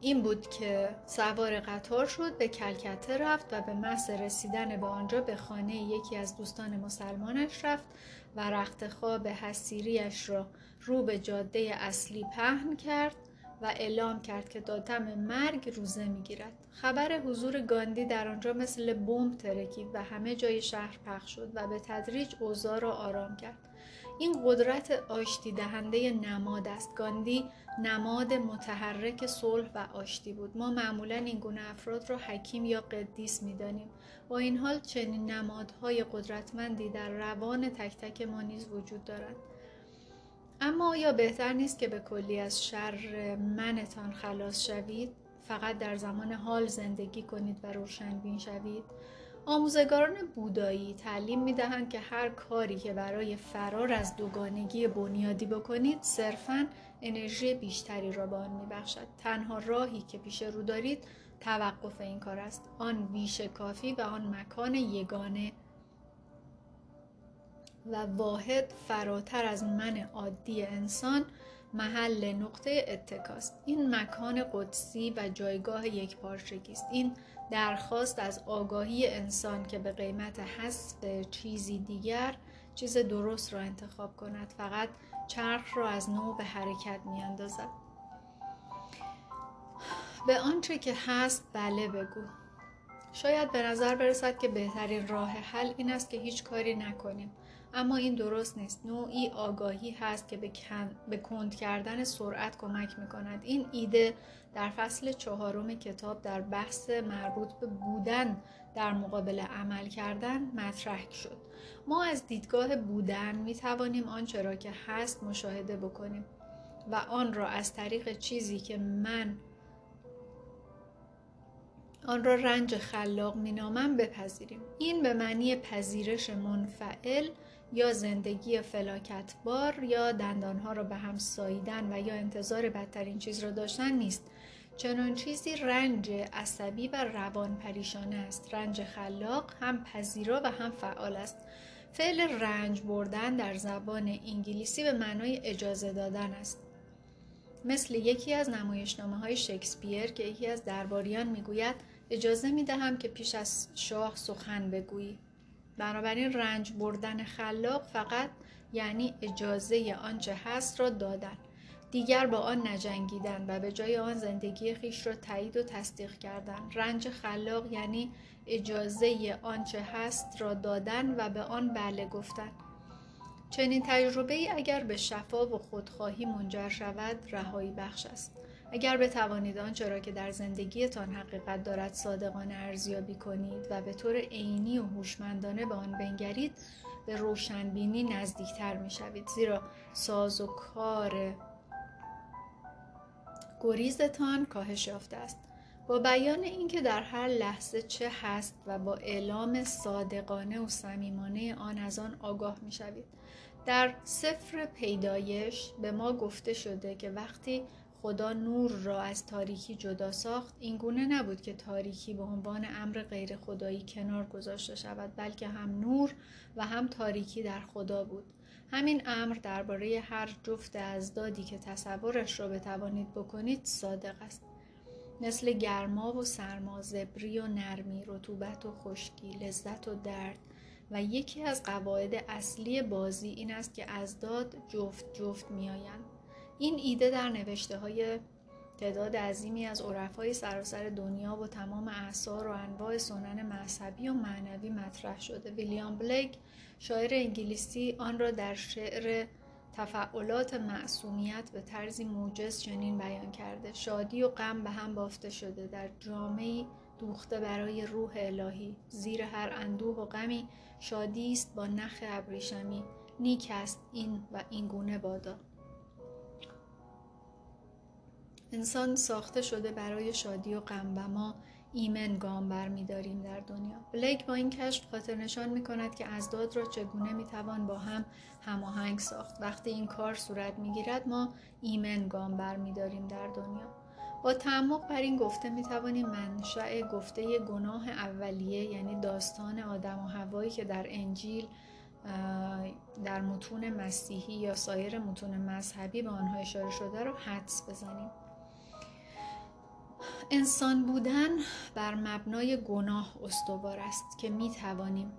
این بود که سوار قطار شد، به کلکته رفت و به محض رسیدن به آنجا به خانه یکی از دوستان مسلمانش رفت و رخت خواب حصیریش را رو به جاده اصلی پهن کرد و اعلام کرد که دادم مرگ روزه میگیرد. خبر حضور گاندی در آنجا مثل بمب ترکید و همه جای شهر پخش شد و به تدریج اوضاع را آرام کرد. این قدرت آشتی دهنده نماد است. گاندی نماد متحرک صلح و آشتی بود. ما معمولاً این گونه افراد را حکیم یا قدیس می‌دانیم. با این حال چنین نمادهای قدرتمندی در روان تک تک ما نیز وجود دارد. اما آیا بهتر نیست که به کلی از شر منتان خلاص شوید؟ فقط در زمان حال زندگی کنید و روشنبین شوید؟ آموزگاران بودایی تعلیم می‌دهند که هر کاری که برای فرار از دوگانگی بنیادی بکنید صرفاً انرژی بیشتری را به آن می‌بخشد. تنها راهی که پیش رو دارید توقف این کار است. آن ویژه کافی و آن مکان یگانه و واحد فراتر از من عادی انسان محل نقطه اتکاست. این مکان قدسی و جایگاه یکپارچگی است. این درخواست از آگاهی انسان که به قیمت حذف چیزی دیگر چیز درست را انتخاب کند فقط چرخ را از نو به حرکت می‌اندازد. به آنچه که هست بله بگو. شاید به نظر برسد که بهترین راه حل این است که هیچ کاری نکنیم، اما این درست نیست. نوعی آگاهی هست که به, کن... به کند کردن سرعت کمک می‌کند. این ایده در فصل چهارم کتاب در بحث مربوط به بودن در مقابل عمل کردن مطرح شد. ما از دیدگاه بودن می‌توانیم آنچه را که هست مشاهده بکنیم و آن را از طریق چیزی که من آن را رنج خلاق می‌نامم بپذیریم. این به معنی پذیرش منفعل یا زندگی فلاکتبار یا دندانها را به هم ساییدن و یا انتظار بدترین چیز را داشتن نیست. چنان چیزی رنج عصبی و روان پریشانه است. رنج خلاق هم پذیرا و هم فعال است. فعل رنج بردن در زبان انگلیسی به معنای اجازه دادن است. مثل یکی از نمایشنامه‌های شکسپیر که یکی از درباریان میگوید اجازه میدهم که پیش از شاه سخن بگویی. بنابراین رنج بردن خلاق فقط یعنی اجازه آنچه هست را دادن، دیگر با آن نجنگیدن و به جای آن زندگی خیش را تایید و تصدیق کردن. رنج خلاق یعنی اجازه آنچه هست را دادن و به آن بله گفتن. چنین تجربه ای اگر به شفا و خودخواهی منجر شود رهایی بخش است. اگر بتوانید آنچه را که در زندگیتان حقیقت دارد صادقانه ارزیابی کنید و به طور عینی و هوشمندانه به آن بنگرید به روشنبینی نزدیکتر می شوید، زیرا ساز و کار گریزتان کاهش یافته است. با بیان اینکه در هر لحظه چه هست و با اعلام صادقانه و صمیمانه آن از آن آگاه می شوید. در سفر پیدایش به ما گفته شده که وقتی خدا نور را از تاریکی جدا ساخت این گونه نبود که تاریکی به عنوان امر غیر خدایی کنار گذاشته شود، بلکه هم نور و هم تاریکی در خدا بود. همین امر درباره هر جفت اضدادی که تصورش را بتوانید بکنید صادق است. مثل گرما و سرما، زبری و نرمی، رطوبت و خشکی، لذت و درد. و یکی از قواعد اصلی بازی این است که اضداد جفت جفت میآیند. این ایده در نوشته‌های تعداد عظیمی از عرفای سراسر دنیا و تمام اعصار و انواع سنن مذهبی و معنوی مطرح شده. ویلیام بلیک شاعر انگلیسی آن را در شعر تفعولات معصومیت به طرزی موجز چنین بیان کرده: شادی و غم به هم بافته شده در جامعه‌ای دوخته برای روح الهی. زیر هر اندوه و غمی شادی است با نخ ابریشمی. نیک است این و این گونه بادا. انسان ساخته شده برای شادی و غم و ما ایمن گام بر می‌داریم در دنیا. بلیک با این کشف خاطر نشان می‌کند که اضداد را چگونه می‌توان با هم هماهنگ ساخت. وقتی این کار صورت می‌گیرد ما ایمن گام بر می‌داریم در دنیا. با تعمق بر این گفته میتوانیم منشأ گفته گناه اولیه، یعنی داستان آدم و حوایی که در انجیل، در متون مسیحی یا سایر متون مذهبی به آنها اشاره شده رو حدس بزنیم. انسان بودن بر مبنای گناه استوار است که می توانیم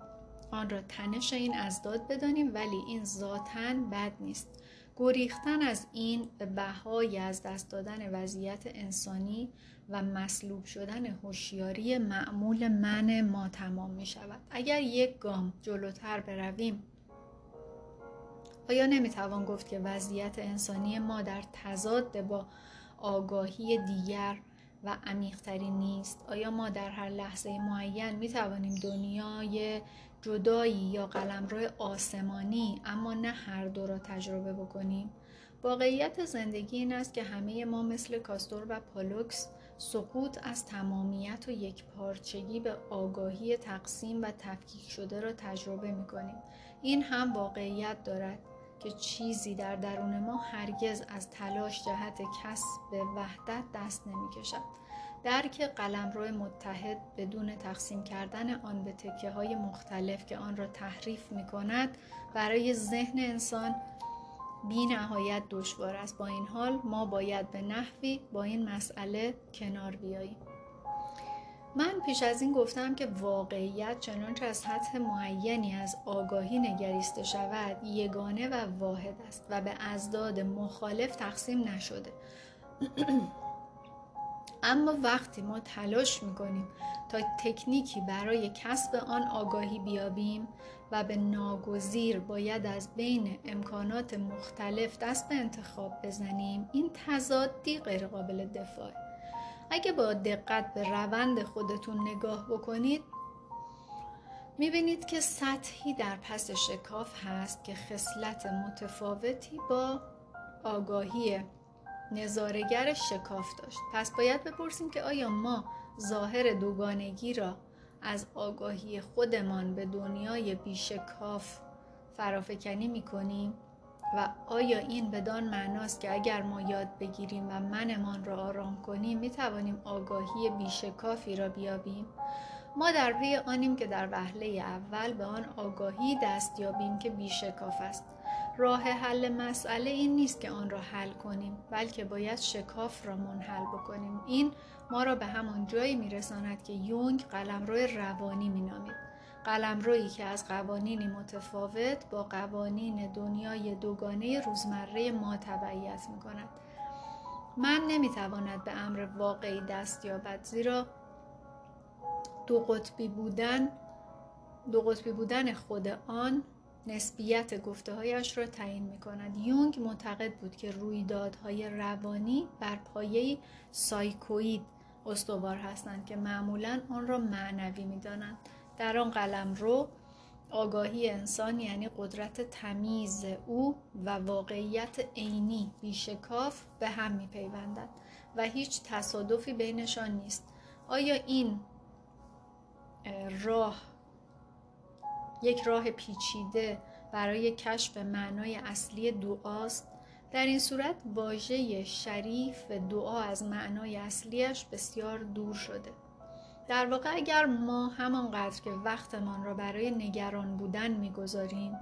آن را تنش این ازداد بدانیم، ولی این ذاتاً بد نیست. گریختن از این به بهای از دست دادن وضعیت انسانی و مسلوب شدن هوشیاری معمول من ما تمام می شود. اگر یک گام جلوتر برویم، آیا نمی توان گفت که وضعیت انسانی ما در تضاد با آگاهی دیگر و عمیق‌تری نیست؟ آیا ما در هر لحظه معین می توانیم دنیای جدایی یا قلمرو آسمانی، اما نه هر دو، را تجربه بکنیم؟ واقعیت زندگی این است که همه ما مثل کاستور و پالوکس سقوط از تمامیت و یکپارچگی به آگاهی تقسیم و تفکیک شده را تجربه می‌کنیم. این هم واقعیت دارد که چیزی در درون ما هرگز از تلاش جهت کسب وحدت دست نمی‌کشد. درک قلمرو متحد بدون تقسیم کردن آن به تکه‌های مختلف که آن را تحریف می‌کند، برای ذهن انسان بی نهایت دشوار است. با این حال ما باید به نحوی با این مسئله کنار بیاییم. من پیش از این گفتم که واقعیت چنانچه از سطح معینی از آگاهی نگریسته شود، یگانه و واحد است و به ازداد مخالف تقسیم نشده. اما وقتی ما تلاش می‌کنیم تا تکنیکی برای کسب آن آگاهی بیابیم و به ناگزیر باید از بین امکانات مختلف دست به انتخاب بزنیم، این تضادی غیر قابل دفاع. اگه با دقت به روند خودتون نگاه بکنید، می‌بینید که سطحی در پس شکاف هست که خصلت متفاوتی با آگاهی نظاره‌گر شکاف داشت. پس باید بپرسیم که آیا ما ظاهر دوگانگی را از آگاهی خودمان به دنیای بیشکاف فرافکنی می‌کنیم؟ و آیا این بدان معناست که اگر ما یاد بگیریم و منمان را آرام کنیم، می‌توانیم آگاهی بیشکافی را بیابیم؟ ما در پی آنیم که در وهله اول به آن آگاهی دست یابیم که بیشکاف است. راه حل مسئله این نیست که آن را حل کنیم، بلکه باید شکاف را منحل بکنیم. این ما را به همان جایی میرساند که یونگ قلمرو روانی مینامید، قلمرویی که از قوانینی متفاوت با قوانین دنیای دوگانه روزمره ما تبعیت میکند. من نمیتواند به امر واقعی دست یابد، زیرا دو قطبی بودن دو قطبی بودن خود آن نسبیت گفته‌هایش را تعیین می‌کند. یونگ معتقد بود که رویدادهای روانی بر پایه‌ای سایکوئید استوار هستند که معمولاً آن را معنوی می‌دانند. در آن قلمرو آگاهی انسان، یعنی قدرت تمیز او و واقعیت عینی بی‌شکاف، به هم می‌پیوندند و هیچ تصادفی بینشان نیست. آیا این راه یک راه پیچیده برای کشف معنای اصلی دعاست؟ در این صورت واژه شریف دعا از معنای اصلیش بسیار دور شده. در واقع اگر ما همانقدر که وقتمان را برای نگران بودن می‌گذاریم،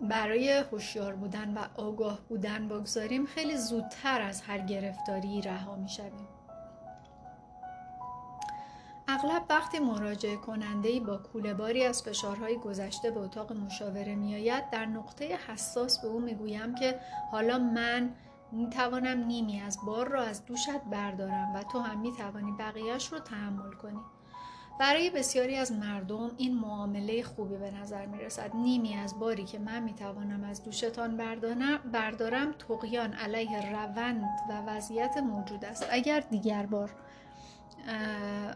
برای هوشیار بودن و آگاه بودن بگذاریم، خیلی زودتر از هر گرفتاری رها می‌شویم. اغلب وقتی مراجعه کننده‌ای با کوله‌باری از فشارهای گذشته به اتاق مشاوره می‌آید، در نقطه حساس به او می‌گویم که حالا من می‌توانم نیمی از بار را از دوشت بردارم و تو هم می‌توانی بقیه‌اش رو تحمل کنی. برای بسیاری از مردم این معامله خوبی به نظر می‌رسد. نیمی از باری که من می‌توانم از دوشتان بردارم طغیان علیه روند و وضعیت موجود است. اگر دیگر بار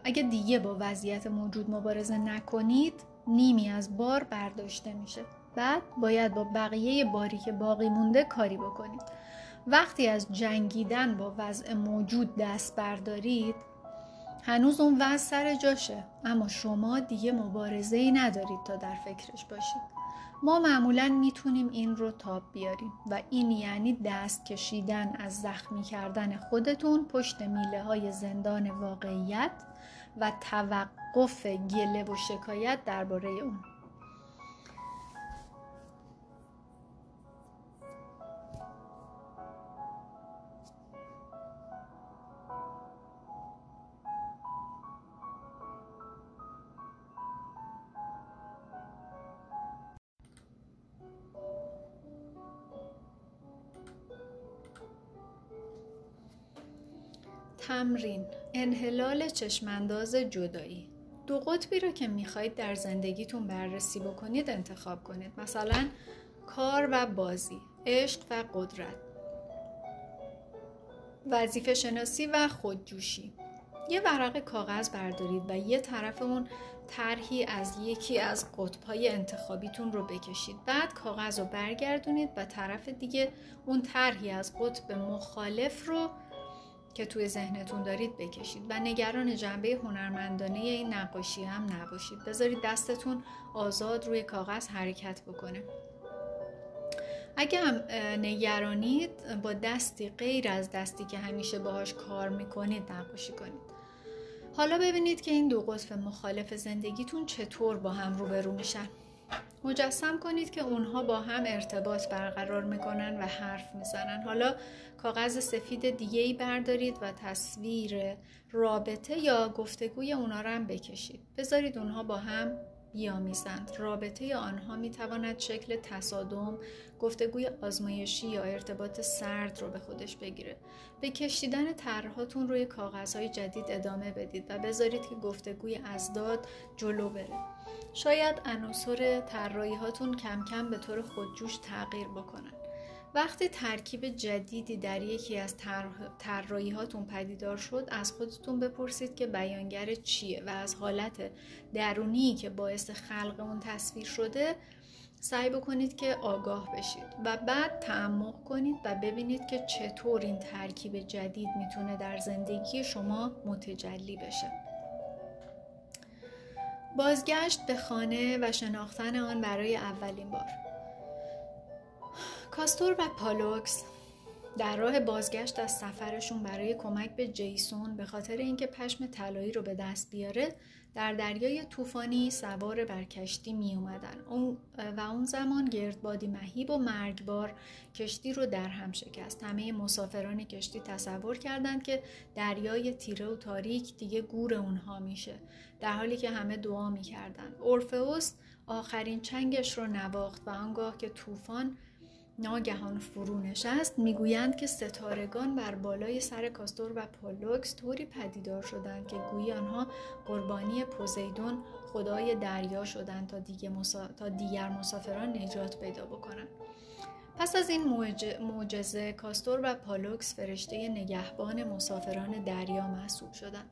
اگه دیگه با وضعیت موجود مبارزه نکنید، نیمی از بار برداشته میشه. بعد باید با بقیه باری که باقی مونده کاری بکنید. وقتی از جنگیدن با وضع موجود دست بردارید، هنوز اون وضع سر جاشه، اما شما دیگه مبارزه‌ای ندارید تا در فکرش باشید. ما معمولاً میتونیم این رو تاب بیاریم و این یعنی دست کشیدن از زخمی کردن خودتون پشت میله های زندان واقعیت و توقف گله و شکایت درباره اون. تمرین انحلال چشمانداز جدایی. دو قطبی رو که میخواید در زندگیتون بررسی بکنید انتخاب کنید، مثلا کار و بازی، عشق و قدرت، وظیفه شناسی و خودجوشی. یه ورق کاغذ بردارید و یه طرف اون طرحی از یکی از قطب‌های انتخابیتون رو بکشید، بعد کاغذ رو برگردونید و طرف دیگه اون طرحی از قطب مخالف رو که توی ذهنتون دارید بکشید و نگران جنبه هنرمندانه این نقاشی هم نباشید. بذارید دستتون آزاد روی کاغذ حرکت بکنه. اگه هم نگرانید با دستی غیر از دستی که همیشه باهاش کار میکنید نقاشی کنید. حالا ببینید که این دو قطب مخالف زندگیتون چطور با هم روبرو میشن. مجسم کنید که اونها با هم ارتباط برقرار میکنن و حرف میزنن. حالا کاغذ سفید دیگه‌ای بردارید و تصویر رابطه یا گفتگوی اونها را هم بکشید. بذارید اونها با هم بیامیزند. رابطه آنها میتواند شکل تصادم، گفتگوی آزمایشی یا ارتباط سرد رو به خودش بگیره. به کشیدن طرحاتون روی کاغذهای جدید ادامه بدید و بذارید که گفتگوی ازداد جلو بره. شاید عناصر طراحی هاتون کم کم به طور خودجوش تغییر بکنن. وقتی ترکیب جدیدی در یکی از طراحی هاتون پدیدار شد، از خودتون بپرسید که بیانگر چیه و از حالت درونی که باعث خلق اون تصویر شده سعی بکنید که آگاه بشید و بعد تعمق کنید و ببینید که چطور این ترکیب جدید میتونه در زندگی شما متجلی بشه. بازگشت به خانه و شناختن آن برای اولین بار. کاستور و پالوکس در راه بازگشت از سفرشون برای کمک به جیسون به خاطر اینکه پشم طلایی رو به دست بیاره در دریای طوفانی سوار بر کشتی می اومدن و اون زمان گردبادی مهیب و مرگبار کشتی رو در هم شکست. همه مسافران کشتی تصور کردند که دریای تیره و تاریک دیگه گور اونها میشه، در حالی که همه دعا میکردن. اورفئوس آخرین چنگش رو نواخت و آنگاه که طوفان ناگهان فرو نشست، میگویند که ستارگان بر بالای سر کاستور و پولوکس طوری پدیدار شدند که گویی آنها قربانی پوزیدون خدای دریا شدند تا دیگر, مسا... تا دیگر مسافران نجات پیدا بکنند. پس از این معجزه کاستور و پولوکس فرشته نگهبان مسافران دریا محسوب شدند.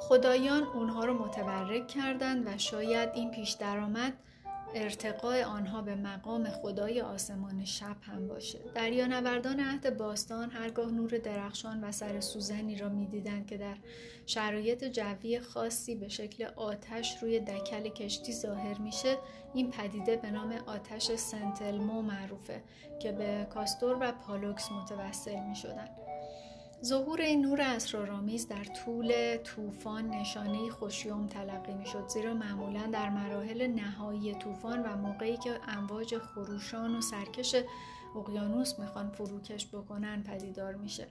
خدایان اونها رو متبرک کردند و شاید این پیش درآمد ارتقاء آنها به مقام خدای آسمان شب هم باشه. دریانوردان عهد باستان هرگاه نور درخشان و سر سوزنی را می‌دیدند که در شرایط جوی خاصی به شکل آتش روی دکل کشتی ظاهر میشه، این پدیده به نام آتش سنتلمو معروفه که به کاستور و پالوکس متوسل می‌شدند. ظهور این نور اسرارآمیز در طول طوفان نشانه خوشیوم تلقی میشد، زیرا معمولا در مراحل نهایی طوفان و موقعی که امواج خروشان و سرکش اقیانوس میخوان فروکش بکنن پدیدار میشه.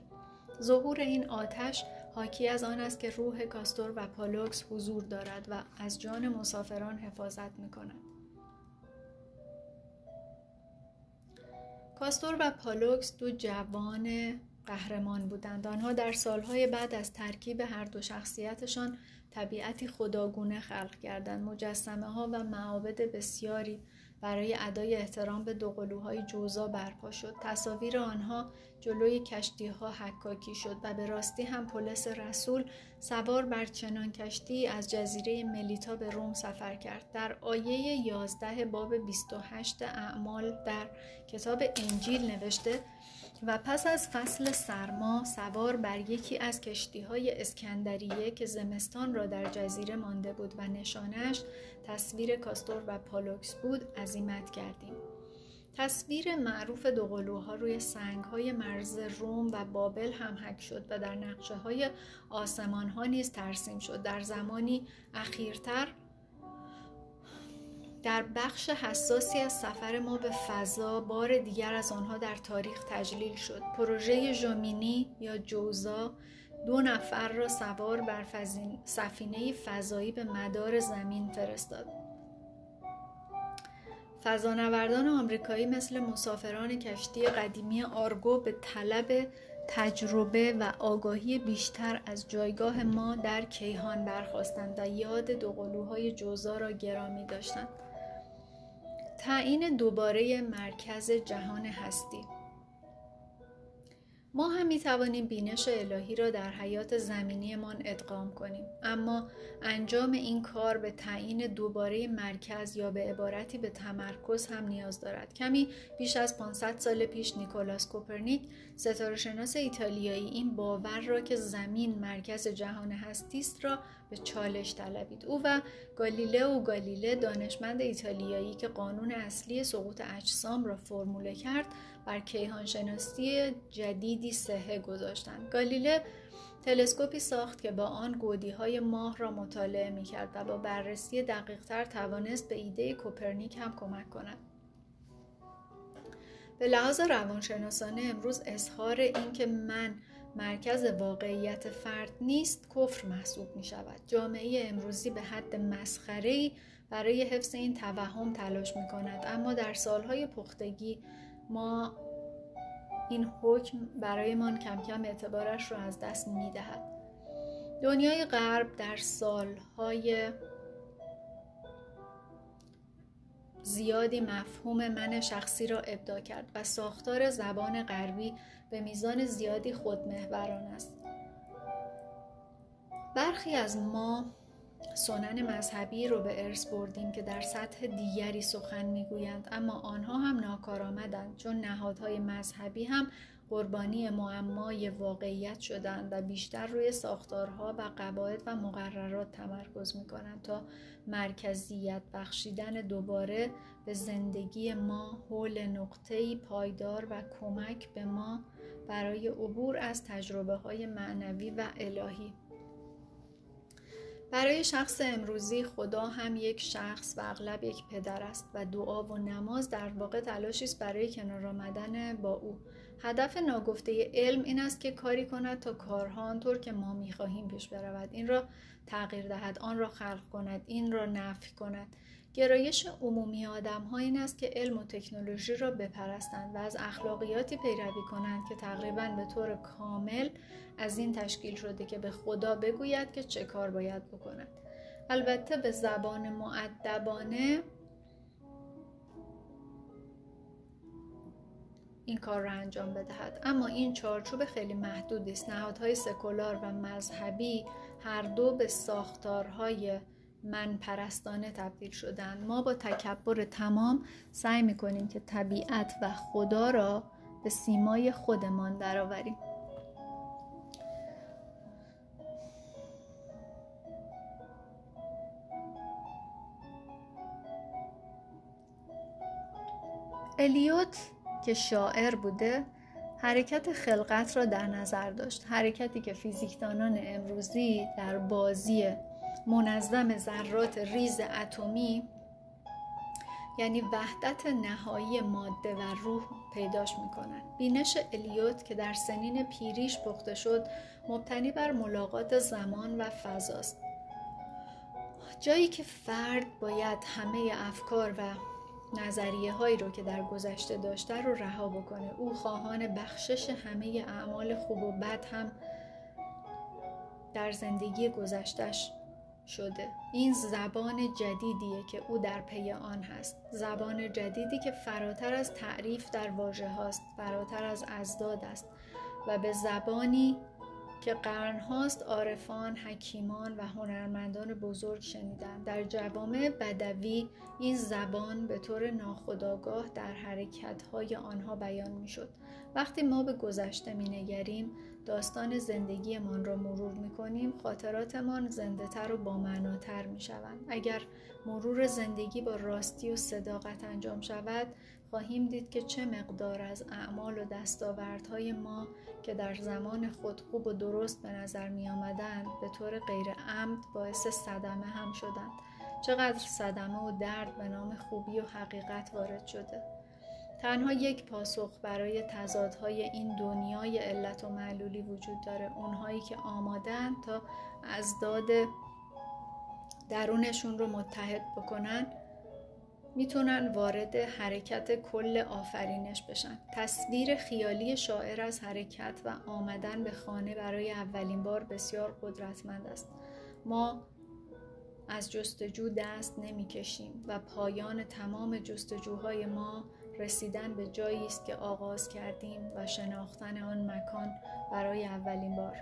ظهور این آتش حاکی از آن است که روح کاستور و پالوکس حضور دارد و از جان مسافران حفاظت میکند. کاستور و پالوکس دو جوان قهرمان بودند. آنها در سالهای بعد از ترکیب هر دو شخصیتشان طبیعتی خداگونه خلق کردند. مجسمه ها و معابد بسیاری برای ادای احترام به دوقلوهای جوزا برپا شد. تصاویر آنها جلوی کشتی ها حکاکی شد و به راستی هم پولس رسول سوار بر چنان کشتی از جزیره ملیتا به روم سفر کرد. در آیه یازده باب بیست و هشت اعمال در کتاب انجیل نوشته و پس از فصل سرما سوار بر یکی از کشتی‌های اسکندریه که زمستان را در جزیره مانده بود و نشانش تصویر کاستور و پالوکس بود عزیمت کردیم. تصویر معروف دوقلوها روی سنگ‌های مرز روم و بابل هم حک شد و در نقشه‌های آسمان‌ها نیز ترسیم شد. در زمانی اخیرتر در بخش حساسی از سفر ما به فضا بار دیگر از آنها در تاریخ تجلیل شد. پروژه ژومینی یا جوزا دو نفر را سوار بر سفینه فضایی به مدار زمین فرستاد. فضانوردان آمریکایی مثل مسافران کشتی قدیمی آرگو به طلب تجربه و آگاهی بیشتر از جایگاه ما در کیهان برخاستند و یاد دوقلوهای جوزا را گرامی داشتند. تعیین دوباره مرکز جهان هستی. ما هم می توانیم بینش الهی را در حیات زمینی ما ادغام کنیم، اما انجام این کار به تعیین دوباره مرکز یا به عبارتی به تمرکز هم نیاز دارد. کمی بیش از پانصد سال پیش نیکولاس کوپرنیک، ستاره‌شناس ایتالیایی، این باور را که زمین مرکز جهان هستی است را به چالش طلبید. او و گالیله گالیله، دانشمند ایتالیایی که قانون اصلی سقوط اجسام را فرموله کرد، بر کیهانشناسی جدیدی سهه گذاشتند. گالیله تلسکوپی ساخت که با آن گودی‌های ماه را مطالعه می‌کرد و با بررسی دقیق‌تر توانست به ایده کوپرنیک هم کمک کند. به لحاظ روانشناسانه امروز اظهار این که من مرکز واقعیت فرد نیست کفر محسوب می‌شود. جامعه امروزی به حد مسخره‌ای برای حفظ این توهم تلاش می‌کند، اما در سال‌های پختگی ما این حکم برای من کم کم اعتبارش رو از دست میدهد. دنیای غرب در سالهای زیادی مفهوم من شخصی را ابداع کرد و ساختار زبان غربی به میزان زیادی خودمحوران است. برخی از ما سنن مذهبی رو به ارث بردیم که در سطح دیگری سخن میگویند، اما آنها هم ناکارآمدند، چون نهادهای مذهبی هم قربانی معمای واقعیت شدند و بیشتر روی ساختارها و قواعد و مقررات تمرکز میکنند تا مرکزیت بخشیدن دوباره به زندگی ما حول نقطه‌ای پایدار و کمک به ما برای عبور از تجربه‌های معنوی و الهی. برای شخص امروزی خدا هم یک شخص و اغلب یک پدر است و دعا و نماز در واقع تلاشی است برای کنار آمدن با او. هدف ناگفته علم این است که کاری کند تا کارها آنطور که ما می‌خواهیم پیش برود، این را تغییر دهد، آن را خلق کند، این را نفی کند. گرایش عمومی آدم‌ها این است که علم و تکنولوژی را بپرستند و از اخلاقیاتی پیروی کنند که تقریباً به طور کامل از این تشکیل شده که به خدا بگوید که چه کار باید بکند. البته به زبان مؤدبانه این کار را انجام بدهد، اما این چارچوب خیلی محدود است. نهادهای سکولار و مذهبی هر دو به ساختارهای من پرستانه تبدیل شدن. ما با تکبر تمام سعی میکنیم که طبیعت و خدا را به سیمای خودمان درآوریم. الیوت که شاعر بوده حرکت خلقت را در نظر داشت، حرکتی که فیزیکدانان امروزی در بازی منظم ذرات ریز اتمی یعنی وحدت نهایی ماده و روح پیداش میکنند. بینش الیوت که در سنین پیریش پخته شد مبتنی بر ملاقات زمان و فضاست، جایی که فرد باید همه افکار و نظریه هایی رو که در گذشته داشته رو رها بکنه. او خواهان بخشش همه اعمال خوب و بد هم در زندگی گذشتهش شده. این زبان جدیدیه که او در پی آن هست، زبان جدیدی که فراتر از تعریف در واژه هاست، فراتر از اضداد است و به زبانی که قرن‌هاست عارفان، حکیمان و هنرمندان بزرگ شنیدند. در جوامع بدوی این زبان به طور ناخودآگاه در حرکت‌های آنها بیان می‌شد. وقتی ما به گذشته می‌نگریم، داستان زندگیمان را مرور می‌کنیم، خاطراتمان زنده‌تر و بامعناتر می‌شوند. اگر مرور زندگی با راستی و صداقت انجام شود، خواهیم دید که چه مقدار از اعمال و دستاوردهای ما که در زمان خود خوب و درست به نظر می آمدند به طور غیر عمد باعث صدمه هم شدند. چقدر صدمه و درد به نام خوبی و حقیقت وارد شده. تنها یک پاسخ برای تضادهای این دنیای علت و معلولی وجود داره. اونهایی که آمادن تا ازداد درونشون رو متحد بکنن میتونن وارد حرکت کل آفرینش بشن. تصویر خیالی شاعر از حرکت و آمدن به خانه برای اولین بار بسیار قدرتمند است. ما از جستجو دست نمی کشیم و پایان تمام جستجوهای ما رسیدن به جایی است که آغاز کردیم و شناختن آن مکان برای اولین بار.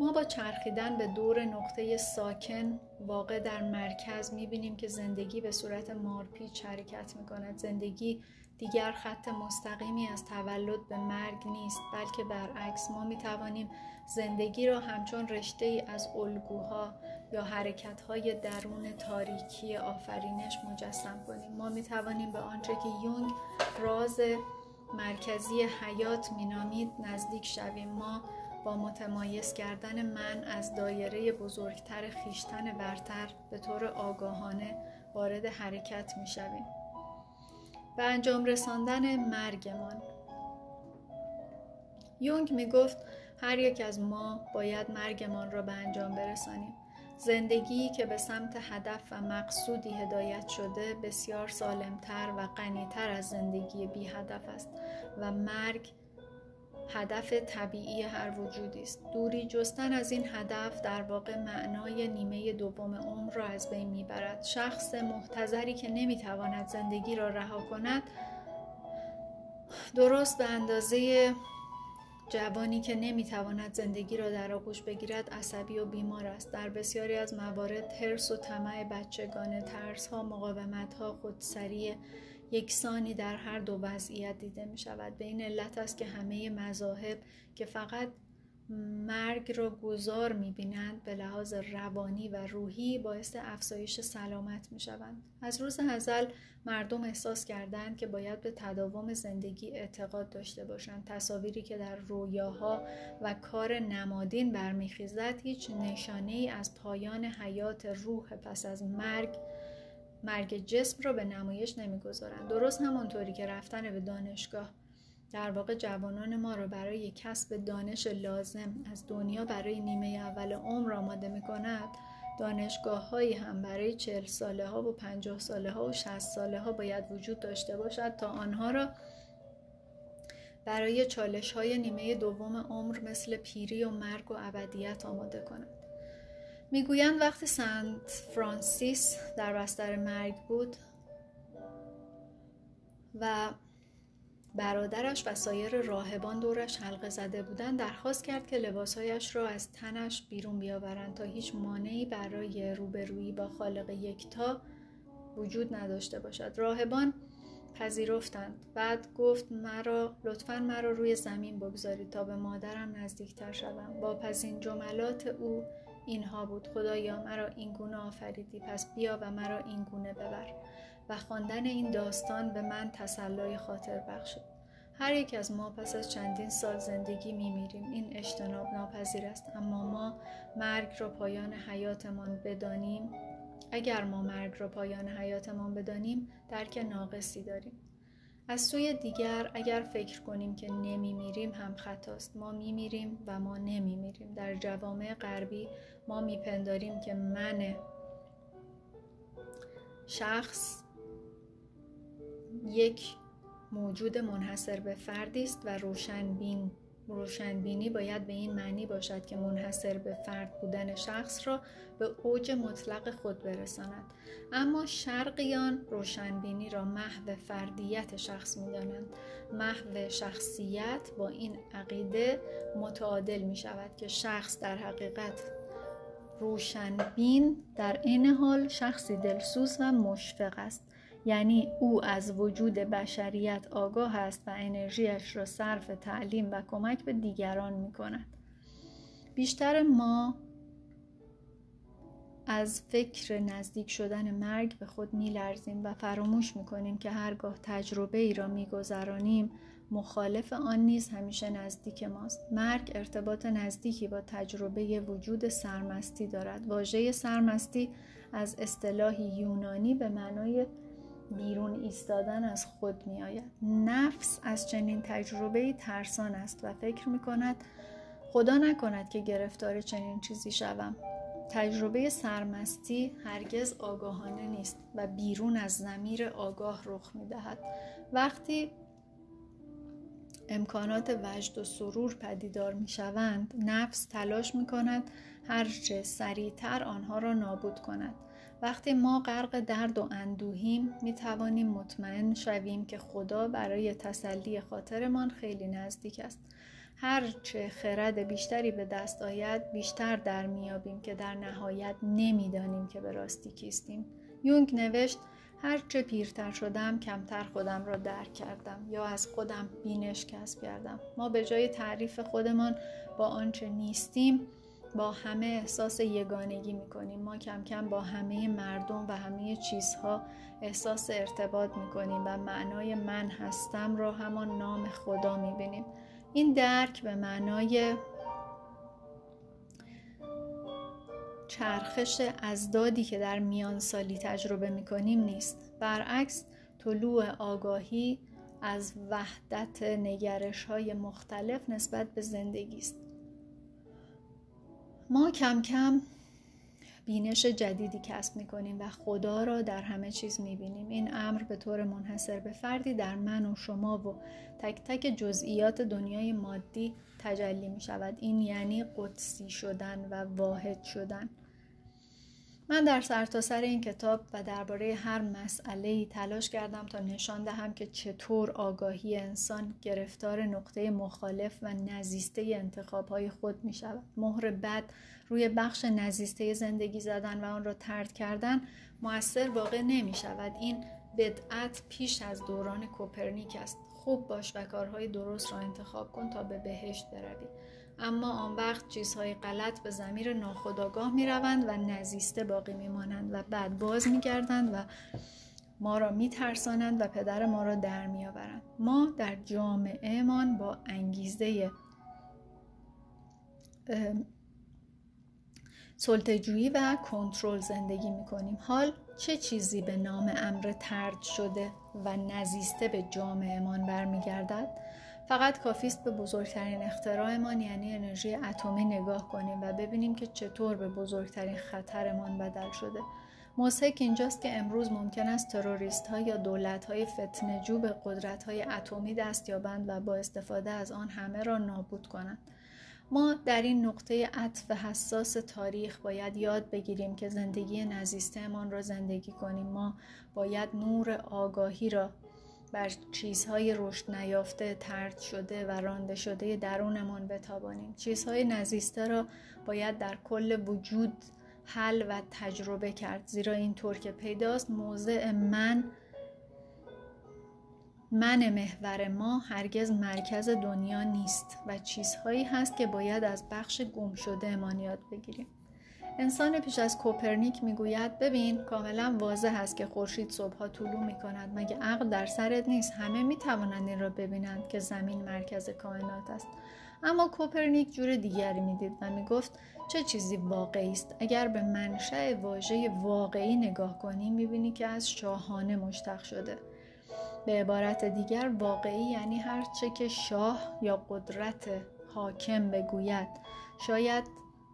ما با چرخیدن به دور نقطه ساکن واقع در مرکز می‌بینیم که زندگی به صورت مارپیچ حرکت می‌کند. زندگی دیگر خط مستقیمی از تولد به مرگ نیست، بلکه برعکس ما می‌توانیم زندگی را همچون رشته‌ای از الگوها یا حرکت‌های درون تاریکی آفرینش مجسم کنیم. ما می‌توانیم به آنچه که یونگ راز مرکزی حیات مینامید نزدیک شویم. ما با متمایز کردن من از دایره بزرگتر خیشتن برتر به طور آگاهانه وارد حرکت می شویم و انجام رساندن مرگمان. یونگ می گفت هر یک از ما باید مرگمان را به انجام برسانیم. زندگی که به سمت هدف و مقصودی هدایت شده بسیار سالمتر و غنی‌تر از زندگی بی هدف است و مرگ هدف طبیعی هر وجودی است. دوری جستن از این هدف در واقع معنای نیمه دوم عمر را از بین میبرد. شخص محتضری که نمیتواند زندگی را رها کند درست به اندازه جوانی که نمیتواند زندگی را در آغوش بگیرد عصبی و بیمار است. در بسیاری از موارد ترس و طمع بچگانه، ترس ها، مقاومت ها، خودسری یکسانی در هر دو وضعیت دیده می شود. به این علت است که همه مذاهب که فقط مرگ را گذار می بینند به لحاظ روانی و روحی باعث افزایش سلامت می شوند. از روز ازل مردم احساس کردند که باید به تداوم زندگی اعتقاد داشته باشند. تصاویری که در رویاها و کار نمادین برمیخیزد هیچ نشانه‌ای از پایان حیات روح پس از مرگ مرگ جسم را به نمایش نمی‌گذارند. درست همانطوری که رفتن به دانشگاه در واقع جوانان ما را برای کسب دانش لازم از دنیا برای نیمه اول عمر آماده می‌کند، دانشگاه‌هایی هم برای چهل ساله‌ها و پنجاه ساله‌ها و شصت ساله‌ها باید وجود داشته باشد تا آنها را برای چالش‌های نیمه دوم عمر مثل پیری و مرگ و ابدیت آماده کنند. میگویند وقتی سنت فرانسیس در بستر مرگ بود و برادرش و سایر راهبان دورش حلقه زده بودند، درخواست کرد که لباسهایش را از تنش بیرون بیاورند تا هیچ مانعی برای روبرویی با خالق یکتا وجود نداشته باشد. راهبان پذیرفتند. بعد گفت مرا لطفاً مرا روی زمین بگذارید تا به مادرم نزدیکتر شوم. واپسین جملات او اینها بود: خدایا مرا اینگونه آفریدی، پس بیا و مرا اینگونه ببر. و خواندن این داستان به من تسلای خاطر بخشید. هر یک از ما پس از چندین سال زندگی میمیریم. این اجتناب ناپذیر است. اما ما مرگ را پایان حیاتمان بدانیم اگر ما مرگ را پایان حیاتمان بدانیم درک ناقصی داریم. از سوی دیگر اگر فکر کنیم که نمیمیریم هم خطاست. ما میمیریم و ما نمیمیریم. در جوامع غربی ما میپنداریم که من شخص یک موجود منحصر به فردی است و روشنبین روشنبینی باید به این معنی باشد که منحصر به فرد بودن شخص را به اوج مطلق خود برساند. اما شرقیان روشنبینی را محو فردیت شخص می‌دانند. محو شخصیت با این عقیده متعادل می‌شود که شخص در حقیقت روشنبین در این حال شخصی دلسوز و مشفق است. یعنی او از وجود بشریت آگاه است و انرژیش را صرف تعلیم و کمک به دیگران می کند. بیشتر ما از فکر نزدیک شدن مرگ به خود می لرزیم و فراموش می کنیم که هرگاه تجربه ای را می گذرانیم مخالف آن نیز همیشه نزدیک ماست. مرگ ارتباط نزدیکی با تجربه وجود سرمستی دارد. واژه سرمستی از اصطلاح یونانی به معنای بیرون ایستادن از خود می آید. نفس از چنین تجربه‌ای ترسان است و فکر می کند خدا نکند که گرفتار چنین چیزی شوم. تجربه سرمستی هرگز آگاهانه نیست و بیرون از ضمیر آگاه رخ می دهد. وقتی امکانات وجد و سرور پدیدار می شوند، نفس تلاش می کند هرچه سریع‌تر آنها را نابود کند. وقتی ما غرق درد و اندوهیم می توانیم مطمئن شویم که خدا برای تسلی خاطرمان خیلی نزدیک است. هرچه خرد بیشتری به دست آید بیشتر در میابیم که در نهایت نمیدانیم که به راستی کیستیم. یونگ نوشت هرچه پیرتر شدم کمتر خودم را درک کردم یا از خودم بینش کسب کردم. ما به جای تعریف خودمان با آنچه نیستیم با همه احساس یگانگی میکنیم. ما کم کم با همه مردم و همه چیزها احساس ارتباط میکنیم و معنای من هستم را همان نام خدا میبینیم. این درک به معنای چرخش ازدادی که در میان سالی تجربه میکنیم نیست. برعکس طلوع آگاهی از وحدت نگرش های مختلف نسبت به زندگی است. ما کم کم بینش جدیدی کسب می‌کنیم و خدا را در همه چیز می‌بینیم. این امر به طور منحصر به فردی در من و شما و تک تک جزئیات دنیای مادی تجلی می‌شود. این یعنی قدسی شدن و واحد شدن. من در سرتاسر این کتاب و درباره هر مسئله‌ای تلاش کردم تا نشان دهم که چطور آگاهی انسان گرفتار نقطه مخالف و نزیسته انتخاب‌های خود می‌شود. مهر بد روی بخش نزیسته زندگی زدن و آن را طرد کردن مؤثر واقع نمی‌شود. این بدعت پیش از دوران کوپرنیک است. خوب باش و کارهای درست را انتخاب کن تا به بهشت بروی. اما آن وقت چیزهای غلط به ضمیر ناخودآگاه می روند و نزیسته باقی می مانند و بعد باز می گردند و ما را می ترسانند و پدر ما را در می آورند. ما در جامعه مان با انگیزه سلطه‌جویی و کنترل زندگی می کنیم. حال چه چیزی به نام امر طرد شده و نزیسته به جامعه مان برمی گردد؟ فقط کافیست به بزرگترین اختراعمان یعنی انرژی اتمی نگاه کنیم و ببینیم که چطور به بزرگترین خطرمان بدل شده. مضحک اینجاست که امروز ممکن است تروریست‌ها یا دولت‌های فتنه‌جو به قدرت‌های اتمی دست یابند و با استفاده از آن همه را نابود کنند. ما در این نقطه عطف حساس تاریخ باید یاد بگیریم که زندگی نزیسته‌مان را زندگی کنیم. ما باید نور آگاهی را بر چیزهای رشد نیافته، طرد شده و رانده شده درونمان بتابانیم. چیزهای نزیسته را باید در کل وجود حل و تجربه کرد، زیرا اینطور که پیداست موضع من من محور ما هرگز مرکز دنیا نیست و چیزهایی هست که باید از بخش گم شده ما یاد بگیریم. انسان پیش از کوپرنیک میگوید ببین کاملا واضح است که خورشید صبح‌ها طلوع میکند، مگه عقل در سرت نیست؟ همه میتوانند این را ببینند که زمین مرکز کائنات است. اما کوپرنیک جور دیگری میدید و میگفت چه چیزی واقعی است؟ اگر به منشأ واژه واقعی نگاه کنی میبینی که از شاهانه مشتق شده. به عبارت دیگر واقعی یعنی هر چه که شاه یا قدرت حاکم بگوید. شاید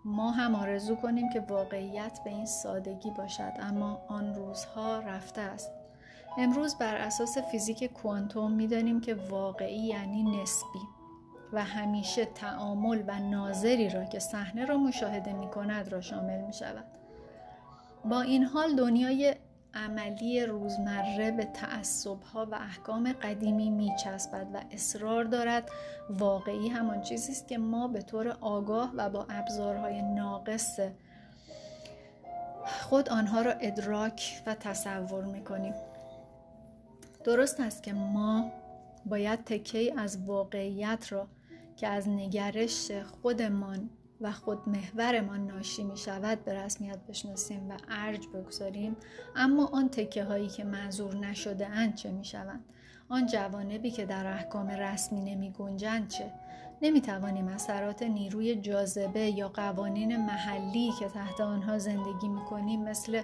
ما هم آرزو کنیم که واقعیت به این سادگی باشد، اما آن روزها رفته است. امروز بر اساس فیزیک کوانتوم می‌دانیم که واقعی یعنی نسبی و همیشه تعامل و ناظری را که صحنه را مشاهده می کند را شامل می شود. با این حال دنیای عملی روزمره به تعصب‌ها و احکام قدیمی می‌چسبد و اصرار دارد واقعی همان چیزی است که ما به طور آگاه و با ابزارهای ناقص خود آنها را ادراک و تصور می‌کنیم. درست است که ما باید تکه‌ای از واقعیت را که از نگرش خودمان و خودمحورمان ناشی می شود به رسمیت بشناسیم و ارج بگذاریم، اما آن تکه هایی که معذور نشده اند چه می شوند؟ آن جوانبی که در احکام رسمی نمی گنجند چه؟ نمی توانیم اثرات نیروی جاذبه یا قوانین محلی که تحت آنها زندگی می کنیم مثل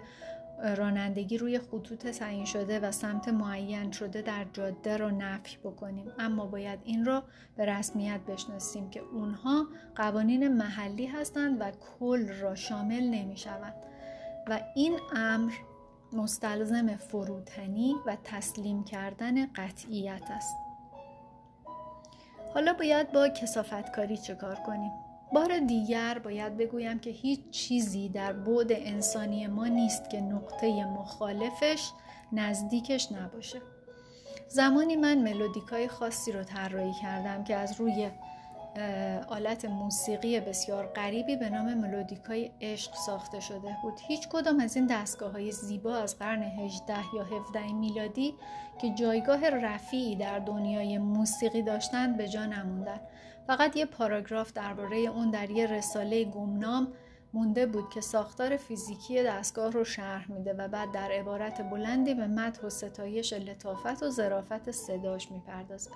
رانندگی روی خطوط تعیین شده و سمت معین شده در جاده را نفی بکنیم، اما باید این را به رسمیت بشناسیم که اونها قوانین محلی هستند و کل را شامل نمی شوند و این امر مستلزم فروتنی و تسلیم کردن قطعیت است. حالا باید با کثافتکاری چه کار کنیم؟ بار دیگر باید بگویم که هیچ چیزی در بعد انسانی ما نیست که نقطه مخالفش نزدیکش نباشه. زمانی من ملودیکای خاصی رو طراحی کردم که از روی آلت موسیقی بسیار غریبی به نام ملودیکای عشق ساخته شده بود. هیچ کدام از این دستگاه‌های زیبا از قرن هجدهم یا هفدهم میلادی که جایگاه رفیعی در دنیای موسیقی داشتند به جا نموندند. فقط یه پاراگراف درباره اون در یه رساله گمنام مونده بود که ساختار فیزیکی دستگاه رو شرح میده و بعد در عبارت بلندی به مدح و ستایش لطافت و ظرافت صداش میپردازه.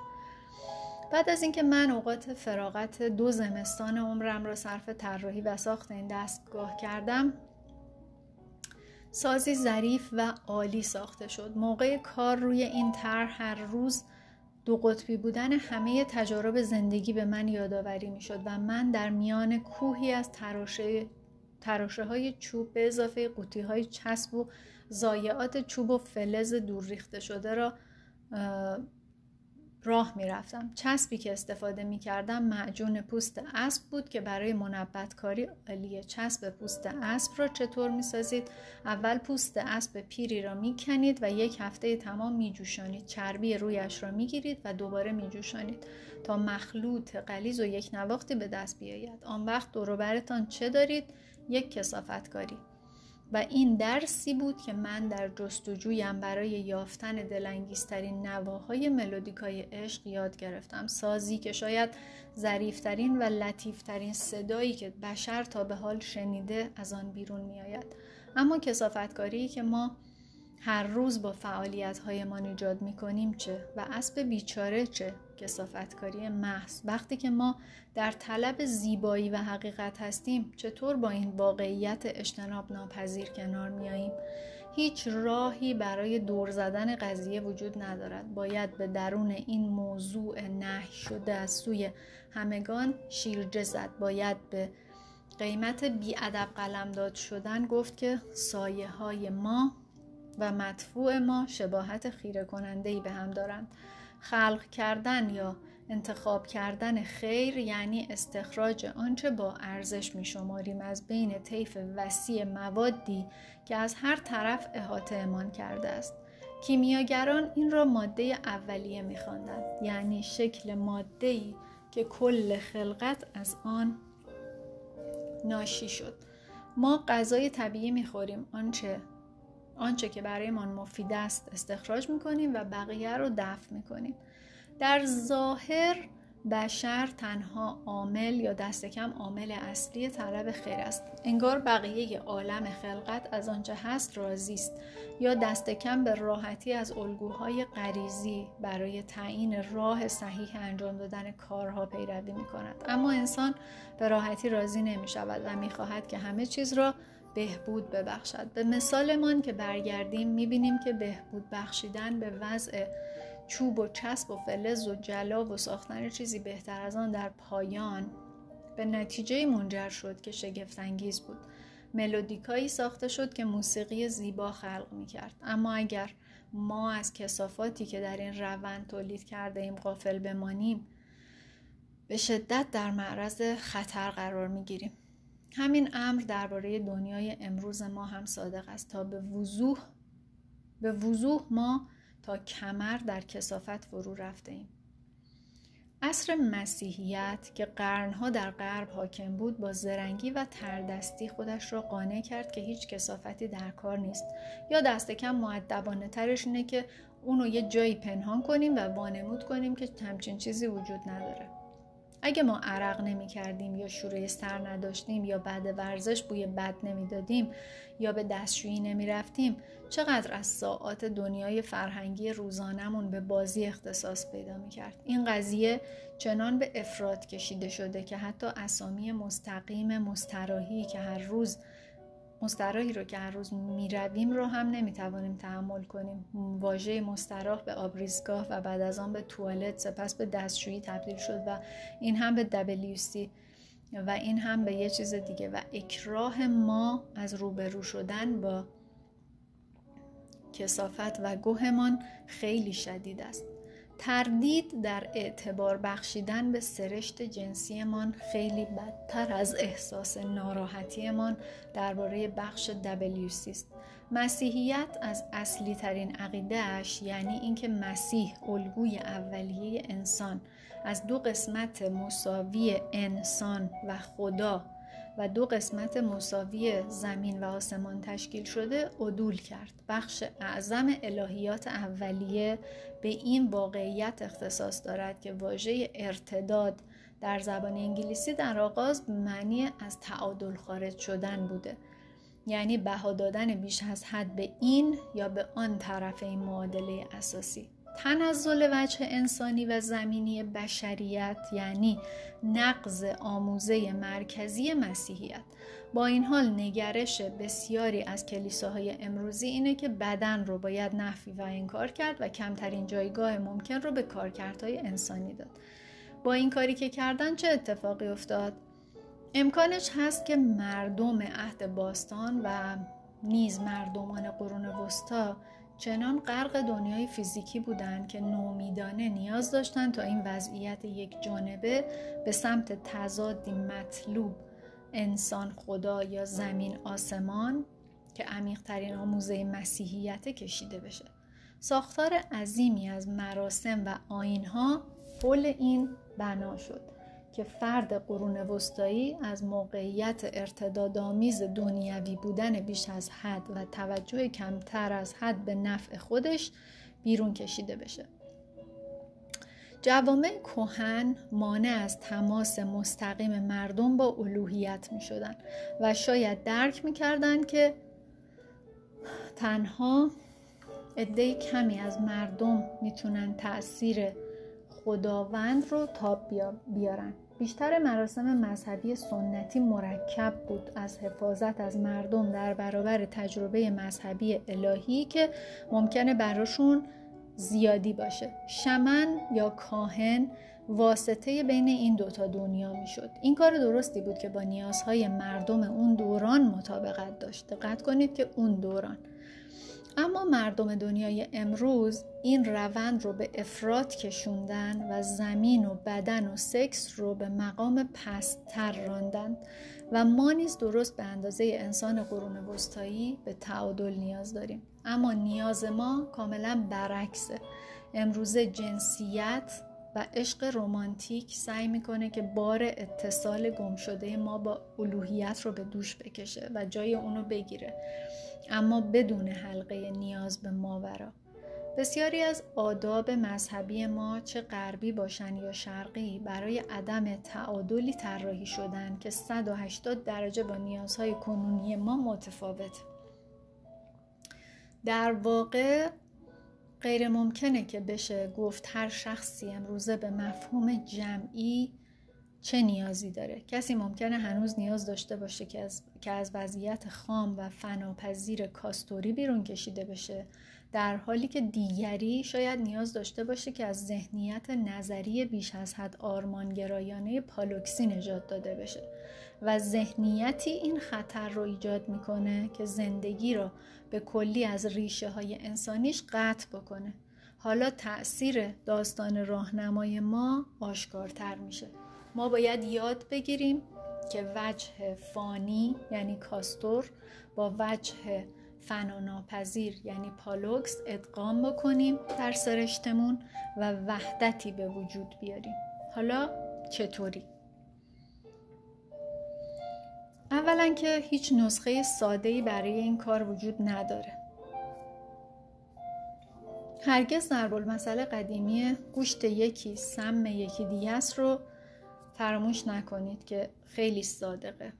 بعد از اینکه من اوقات فراغت دو زمستان عمرم را صرف طراحی و ساخت این دستگاه کردم، سازی ظریف و عالی ساخته شد. موقع کار روی این طرح هر روز دو قطبی بودن همه تجارب زندگی به من یادآوری میشد و من در میان کوهی از تراشه تراشه های چوب به اضافه قوطی های چسب و ضایعات چوب و فلز دور ریخته شده را راه می رفتم. چسبی که استفاده می کردم معجون پوست اسب بود که برای منبت کاری عالیه. چسب پوست اسب را چطور می سازید؟ اول پوست اسب پیری را می کنید و یک هفته تمام می جوشانید. چربی رویش را می گیرید و دوباره می جوشانید تا مخلوط غلیظ و یک نواختی به دست بیاید. آن وقت دوروبرتان چه دارید؟ یک کثافت کاری. و این درسی بود که من در جستجویم برای یافتن دلانگیزترین نواهای ملودیکای عشق یاد گرفتم. سازی که شاید ظریفترین و لطیفترین صدایی که بشر تا به حال شنیده از آن بیرون می آید. اما کثافتکاری که ما هر روز با فعالیت‌هایمان ایجاد می‌کنیم چه؟ و اسب بیچاره چه؟ کثافتکاری محض. وقتی که ما در طلب زیبایی و حقیقت هستیم چطور با این واقعیت اجتناب ناپذیر کنار میاییم؟ هیچ راهی برای دور زدن قضیه وجود ندارد. باید به درون این موضوع نهی شده از سوی همگان شیرجه زد. باید به قیمت بی‌ادب قلمداد شدن گفت که سایه‌های ما و مدفوع ما شباهت خیره کننده‌ای به هم دارند. خلق کردن یا انتخاب کردن خیر یعنی استخراج آنچه با ارزش می شماریم از بین طیف وسیع موادی که از هر طرف احاطه مان کرده است. کیمیاگران این را ماده اولیه می خواندند، یعنی شکل ماده‌ای که کل خلقت از آن ناشی شد. ما غذای طبیعی می خوریم، آنچه آنچه که برای ما مفید است استخراج میکنیم و بقیه رو دفع میکنیم. در ظاهر بشر تنها عامل یا دست کم عامل اصلی طلب خیر است. انگار بقیه عالم خلقت از آنچه هست راضی است یا دست کم به راحتی از الگوهای غریزی برای تعیین راه صحیح انجام دادن کارها پیروی میکند. اما انسان به راحتی راضی نمیشود و میخواهد که همه چیز را بهبود ببخشد. به مثالمان که برگردیم میبینیم که بهبود بخشیدن به وضع چوب و چسب و فلز و جلا و ساختن چیزی بهتر از آن در پایان به نتیجه منجر شد که شگفت‌انگیز بود. ملودیکایی ساخته شد که موسیقی زیبا خلق میکرد. اما اگر ما از کثافاتی که در این روند تولید کرده ایم غافل بمانیم به شدت در معرض خطر قرار می‌گیریم. همین امر درباره دنیای امروز ما هم صادق است. تا به وضوح به وضوح ما تا کمر در کثافت فرو رفته ایم. عصر مسیحیت که قرنها در غرب حاکم بود با زرنگی و تردستی خودش را قانع کرد که هیچ کثافتی در کار نیست، یا دست کم مؤدبانه ترش اینه که اونو یه جایی پنهان کنیم و وانمود کنیم که همچین چیزی وجود نداره. اگه ما عرق نمی کردیم یا شوره سر نداشتیم یا بعد ورزش بوی بد نمی دادیم یا به دستشویی نمی رفتیم، چقدر از ساعات دنیای فرهنگی روزانمون به بازی اختصاص پیدا می کرد. این قضیه چنان به افراد کشیده شده که حتی اسامی مستقیم مستراحی که هر روز مستراحی رو که هر روز می رویم رو هم نمی توانیم تحمل کنیم. واژه مستراح به آبریزگاه و بعد از آن به توالت سپس به دستشویی تبدیل شد و این هم به دبلیو سی و این هم به یه چیز دیگه و اکراه ما از روبرو شدن با کثافت و گوهمان خیلی شدید است. تردید در اعتبار بخشیدن به سرشت جنسیمان خیلی بدتر از احساس ناراحتیمان درباره بخش دبلیو سی است. مسیحیت از اصلی ترین عقیده اش، یعنی اینکه مسیح الگوی اولیه انسان، از دو قسمت مساوی انسان و خدا و دو قسمت مساوی زمین و آسمان تشکیل شده عدول کرد. بخش اعظم الهیات اولیه به این واقعیت اختصاص دارد که واژه ارتداد در زبان انگلیسی در آغاز معنی از تعادل خارج شدن بوده، یعنی بها دادن بیش از حد به این یا به آن طرف این معادله اساسی. تنزل وجه انسانی و زمینی بشریت یعنی نقض آموزه مرکزی مسیحیت. با این حال نگرش بسیاری از کلیساهای امروزی اینه که بدن رو باید نفی و انکار کرد و کمترین جایگاه ممکن رو به کارکردهای انسانی داد. با این کاری که کردن چه اتفاقی افتاد؟ امکانش هست که مردم عهد باستان و نیز مردمان قرون وسطا چنان غرق دنیای فیزیکی بودند که نومیدانه نیاز داشتند تا این وضعیت یک جانبه به سمت تضادی مطلوب انسان خدا یا زمین آسمان که عمیق‌ترین آموزه مسیحیت کشیده بشه. ساختار عظیمی از مراسم و آیین‌ها حول این بنا شد که فرد قرون وسطایی از موقعیت ارتدادآمیز دنیوی بودن بیش از حد و توجه کمتر از حد به نفع خودش بیرون کشیده بشه. جوامع کهن مانع از تماس مستقیم مردم با الوهیت می شدن و شاید درک می کردن که تنها عده کمی از مردم می تونن تأثیر خداوند رو تاب بیارن. بیشتر مراسم مذهبی سنتی مرکب بود از حفاظت از مردم در برابر تجربه مذهبی الهی که ممکنه براشون زیادی باشه. شمن یا کاهن واسطه بین این دوتا دنیا می شد. این کار درستی بود که با نیازهای مردم اون دوران مطابقت داشت. دقت کنید که اون دوران. اما مردم دنیای امروز این روند رو به افراط کشوندن و زمین و بدن و سکس رو به مقام پست‌تر راندن و ما نیز درست به اندازه انسان قرون وسطایی به تعادل نیاز داریم. اما نیاز ما کاملا برعکسه. امروزه جنسیت و عشق رمانتیک سعی میکنه که بار اتصال گم شده ما با الوهیت رو به دوش بکشه و جای اونو بگیره، اما بدون حلقه نیاز به ماورا. بسیاری از آداب مذهبی ما چه غربی باشن یا شرقی برای عدم تعادلی طراحی شدن که صد و هشتاد درجه با نیازهای کنونی ما متفاوت. در واقع غیر ممکنه که بشه گفت هر شخصی امروزه به مفهوم جمعی چه نیازی داره. کسی ممکنه هنوز نیاز داشته باشه که از, که از وضعیت خام و فناپذیر کاستوری بیرون کشیده بشه، در حالی که دیگری شاید نیاز داشته باشه که از ذهنیت نظری بیش از حد آرمانگرایانه پالوکسی نجات داده بشه. و ذهنیتی این خطر رو ایجاد میکنه که زندگی رو به کلی از ریشه های انسانیش قطع بکنه. حالا تأثیر داستان راهنمای ما آشکارتر میشه. ما باید یاد بگیریم که وجه فانی یعنی کاستور با وجه فناناپذیر یعنی پالوکس ادغام بکنیم در سرشتمون و وحدتی به وجود بیاریم. حالا چطوری؟ اولا که هیچ نسخه ساده‌ای برای این کار وجود نداره. هرگز ضرب المثل قدیمی گوشت یکی سم یکی دیگه است رو فراموش نکنید که خیلی صادقه.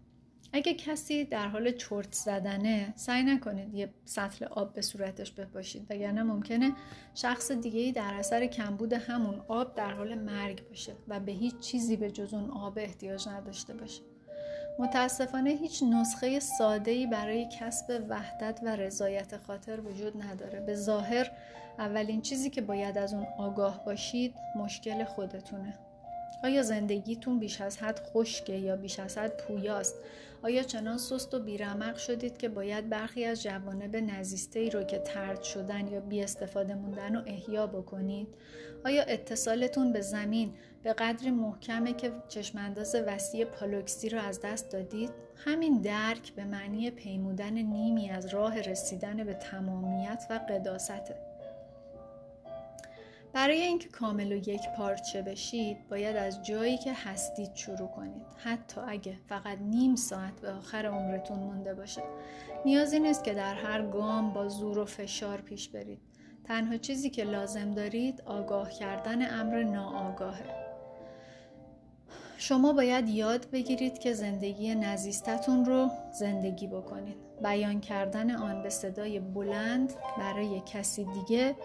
اگه کسی در حال چرت زدنه سعی نکنید یه سطل آب به صورتش بپاشید، وگرنه ممکنه شخص دیگه‌ای در اثر کمبود همون آب در حال مرگ باشه و به هیچ چیزی به جز اون آب احتیاج نداشته باشه. متاسفانه هیچ نسخه ساده‌ای برای کسب وحدت و رضایت خاطر وجود نداره. به ظاهر اولین چیزی که باید از اون آگاه باشید مشکل خودتونه. آیا زندگیتون بیش از حد خشکه یا بیش از حد پویاست؟ آیا چنان سست و بیرمق شدید که باید برخی از جوانب نزیسته‌ای رو که طرد شدن یا بی استفاده موندن رو احیا بکنید؟ آیا اتصالتون به زمین به قدری محکمه که چشمانداز وسیع پالوکسی رو از دست دادید؟ همین درک به معنی پیمودن نیمی از راه رسیدن به تمامیت و قداسته. برای اینکه کامل و یک پارچه بشید باید از جایی که هستید شروع کنید، حتی اگه فقط نیم ساعت به آخر عمرتون مونده باشه. نیازی نیست که در هر گام با زور و فشار پیش برید. تنها چیزی که لازم دارید آگاه کردن امر ناآگاهه. شما باید یاد بگیرید که زندگی نزیستتون رو زندگی بکنید. بیان کردن آن به صدای بلند برای کسی دیگه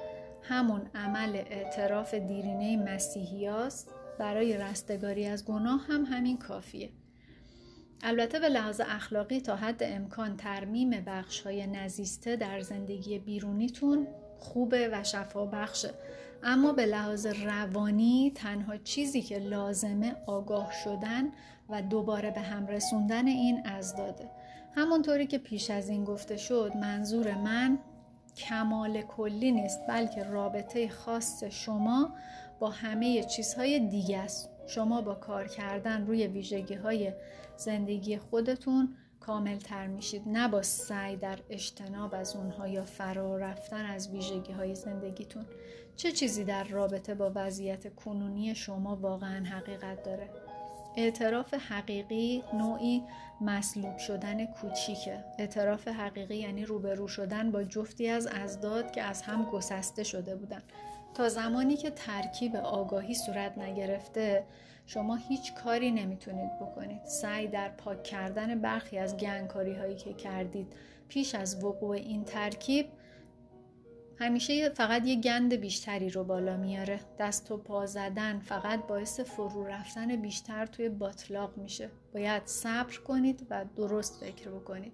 همون عمل اعتراف دیرینه مسیحی هاست. برای رستگاری از گناه هم همین کافیه. البته به لحاظ اخلاقی تا حد امکان ترمیم بخش های نزیسته در زندگی بیرونیتون خوبه و شفا بخشه، اما به لحاظ روانی تنها چیزی که لازمه آگاه شدن و دوباره به هم رسوندن این اضداده. همونطوری که پیش از این گفته شد، منظور من کمال کلی نیست، بلکه رابطه خاص شما با همه چیزهای دیگه است. شما با کار کردن روی ویژگی‌های زندگی خودتون کامل‌تر میشید، نه با سعی در اجتناب از اونها یا فرار رفتن از ویژگی‌های زندگیتون. چه چیزی در رابطه با وضعیت کنونی شما واقعاً حقیقت داره؟ اعتراف حقیقی نوعی مسلوب شدن کوچیکه. اعتراف حقیقی یعنی روبرو شدن با جفتی از اضداد که از هم گسسته شده بودن. تا زمانی که ترکیب آگاهی صورت نگرفته شما هیچ کاری نمیتونید بکنید. سعی در پاک کردن برخی از گنگکاری هایی که کردید پیش از وقوع این ترکیب همیشه فقط یه گند بیشتری رو بالا میاره. دست و پا زدن فقط باعث فرو رفتن بیشتر توی باطلاق میشه. باید صبر کنید و درست فکر بکنید.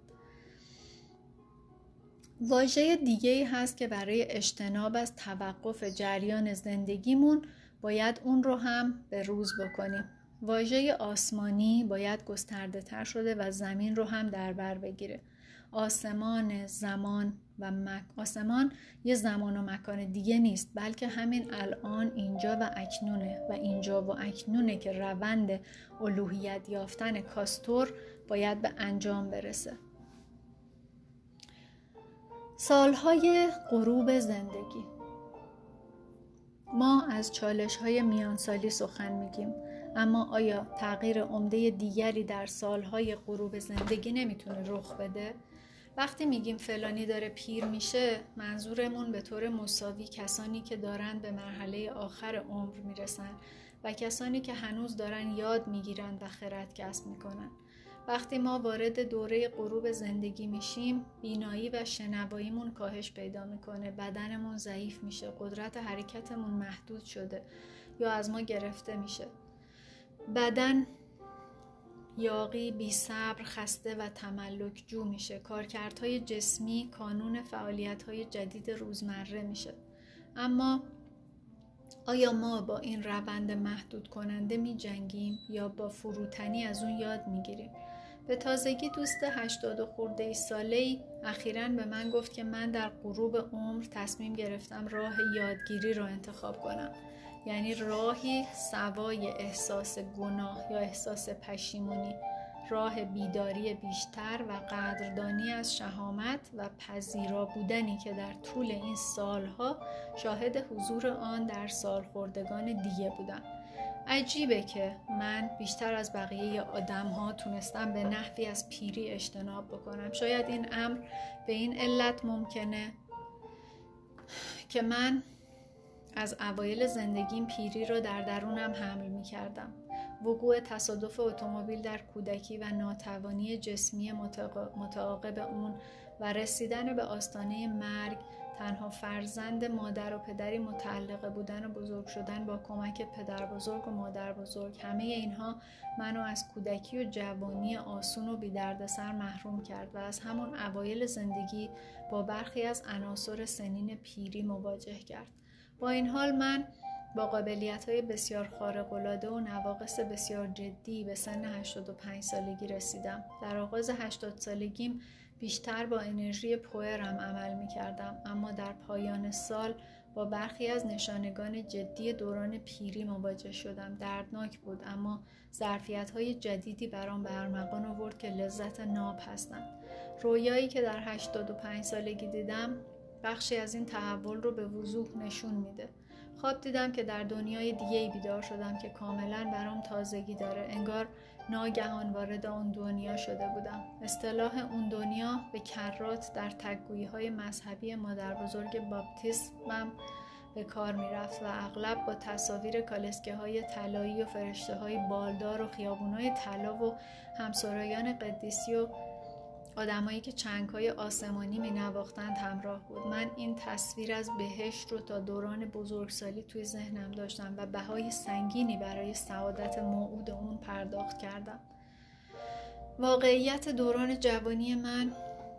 واژه دیگه‌ای هست که برای اجتناب از توقف جریان زندگیمون باید اون رو هم به روز بکنیم. واژه آسمانی باید گسترده تر شده و زمین رو هم در بر بگیره. آسمان زمان و مک... آسمان یه زمان و مکان دیگه نیست، بلکه همین الان اینجا و اکنونه و اینجا و اکنونه که روند الوهیت یافتن کاستور باید به انجام برسه. سالهای غروب زندگی ما از چالش‌های میانسالی سخن میگیم، اما آیا تغییر عمده دیگری در سالهای غروب زندگی نمیتونه رخ بده؟ وقتی میگیم فلانی داره پیر میشه، منظورمون به طور مساوی کسانی که دارن به مرحله آخر عمر میرسن و کسانی که هنوز دارن یاد میگیرن و خرد کسب میکنن. وقتی ما وارد دوره غروب زندگی میشیم، بینایی و شنواییمون کاهش پیدا میکنه، بدنمون ضعیف میشه، قدرت حرکتمون محدود شده یا از ما گرفته میشه. بدن یاغی، بی‌صبر، خسته و تملک جو میشه. کارکردهای جسمی کانون فعالیت‌های جدید روزمره میشه. اما آیا ما با این روند محدود کننده می جنگیم یا با فروتنی از اون یاد می گیریم؟ به تازگی دوست هشتاد و خورده ساله‌ای اخیراً به من گفت که من در غروب عمر تصمیم گرفتم راه یادگیری رو انتخاب کنم. یعنی راهی سوای احساس گناه یا احساس پشیمونی، راه بیداری بیشتر و قدردانی از شهامت و پذیرا بودنی که در طول این سالها شاهد حضور آن در سالخوردگان دیگه بودم. عجیبه که من بیشتر از بقیه آدم ها تونستم به نحوی از پیری اجتناب بکنم. شاید این امر به این علت ممکنه که من از اوایل زندگیم پیری رو در درونم حمل می کردم. وقوع تصادف اتومبیل در کودکی و ناتوانی جسمی متعاقب اون و رسیدن به آستانه مرگ، تنها فرزند مادر و پدری متعلقه بودن و بزرگ شدن با کمک پدر بزرگ و مادر بزرگ، همه اینها منو از کودکی و جوانی آسون و بی دردسر محروم کرد و از همون اوایل زندگی با برخی از عناصر سنین پیری مواجه کرد. با این حال من با قابلیت‌های بسیار خارق‌العاده و نواقص بسیار جدی به سن هشتاد و پنج سالگی رسیدم. در آغاز هشتاد سالگیم بیشتر با انرژی پوئرم عمل می‌کردم، اما در پایان سال با برخی از نشانگان جدی دوران پیری مواجه شدم. دردناک بود، اما ظرفیت‌های جدیدی برام به ارمغان آورد که لذت ناپسندیدنی. رویایی که در هشتاد و پنج سالگی دیدم بخشی از این تحول رو به وضوح نشون میده. خواب دیدم که در دنیای دیگه‌ای بیدار شدم که کاملاً برام تازگی داره. انگار ناگهان وارد اون دنیا شده بودم. اصطلاح اون دنیا به کرات در تگویی‌های مذهبی مادر بزرگ باپتیسمم به کار میرفت و اغلب با تصاویر کالسکه‌های طلایی و فرشته‌های بالدار و خیابون‌های طلا و همسرایان قدیسی و آدمایی که چنگ‌های آسمانی می‌نواختند همراه بود. من این تصویر از بهشت رو تا دوران بزرگسالی توی ذهنم داشتم و بهای سنگینی برای سعادت موعود اون پرداخت کردم. واقعیت دوران جوانی من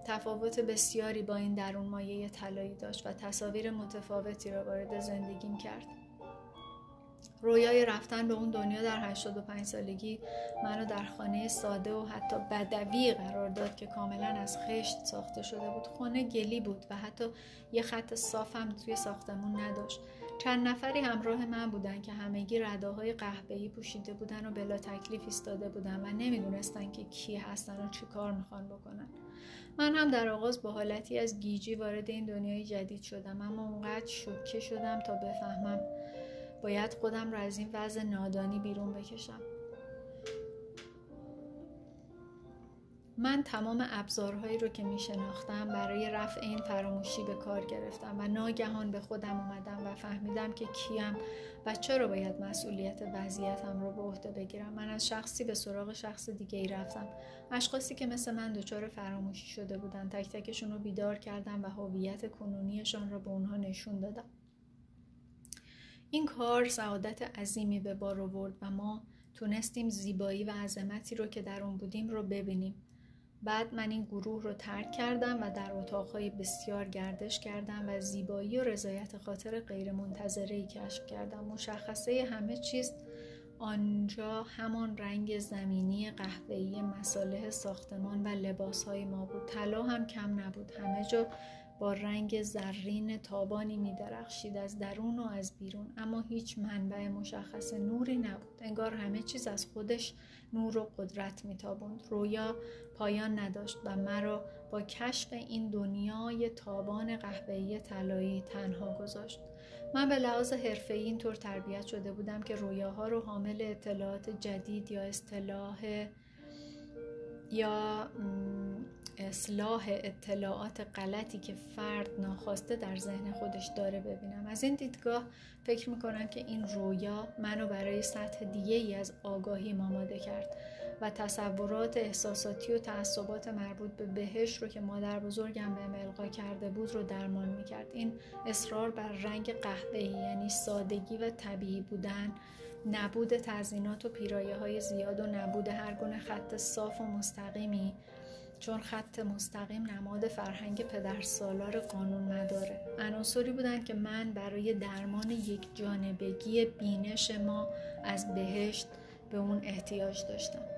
تفاوت بسیاری با این درون مایه طلایی داشت و تصاویر متفاوتی رو وارد زندگیم کرد. رویای رفتن به اون دنیا در هشتاد و پنج سالگی منو در خانه ساده و حتی بدوی قرار داد که کاملا از خشت ساخته شده بود. خانه گلی بود و حتی یه خط صاف هم توی ساختمون نداشت. چند نفری همراه من بودن که همگی رداهای قهوه‌ای پوشیده بودن و بلا تکلیف ایستاده بودن و نمیدونستن که کی هستن و چی کار میخوان بکنن. من هم در آغاز با حالتی از گیجی وارد این دنیای جدید شدم، اما اونقدر شوکه شدم تا بفهمم باید خودم را از این وضع نادانی بیرون بکشم. من تمام ابزارهایی رو که می شناختم برای رفع این فراموشی به کار گرفتم و ناگهان به خودم اومدم و فهمیدم که کیم و چرا باید مسئولیت وضعیتم رو به عهده بگیرم. من از شخصی به سراغ شخص دیگه ای رفتم. اشخاصی که مثل من دچار فراموشی شده بودن، تک تکشون رو بیدار کردم و هویت کنونیشان رو به اونها نشون دادم. این کار سعادت عظیمی به بار آورد و ما تونستیم زیبایی و عظمتی رو که در اون بودیم رو ببینیم. بعد من این گروه رو ترک کردم و در اتاقهای بسیار گردش کردم و زیبایی و رضایت خاطر غیر منتظره‌ای کشف کردم. مشخصه همه چیز آنجا همان رنگ زمینی قهوه‌ای مصالح ساختمان و لباسهای ما بود. طلا هم کم نبود، همه جا با رنگ زرین تابانی می درخشید، از درون و از بیرون، اما هیچ منبع مشخص نوری نبود. انگار همه چیز از خودش نور و قدرت می تابند. رویا پایان نداشت و مرا با کشف این دنیای تابان قهوه‌ای طلایی تنها گذاشت. من به لحاظ حرفه‌ای اینطور تربیت شده بودم که رویاها رو حامل اطلاعات جدید یا اصطلاح یا اصلاح اطلاعات غلطی که فرد ناخواسته در ذهن خودش داره ببینم. از این دیدگاه فکر میکنم که این رویا منو برای سطح دیگه ای از آگاهی آماده کرد و تصورات احساساتی و تعصبات مربوط به بهش رو که مادر بزرگم به ملقا کرده بود رو درمان میکرد. این اصرار بر رنگ قهوه‌ای، یعنی سادگی و طبیعی بودن، نبود تزیینات و پیرایه های زیاد و نبود هر گونه خط صاف و مستقیمی، چون خط مستقیم نماد فرهنگ پدرسالار قانون مداره، عناصری بودند که من برای درمان یک جانبگی بینش ما از بهشت به اون احتیاج داشتم.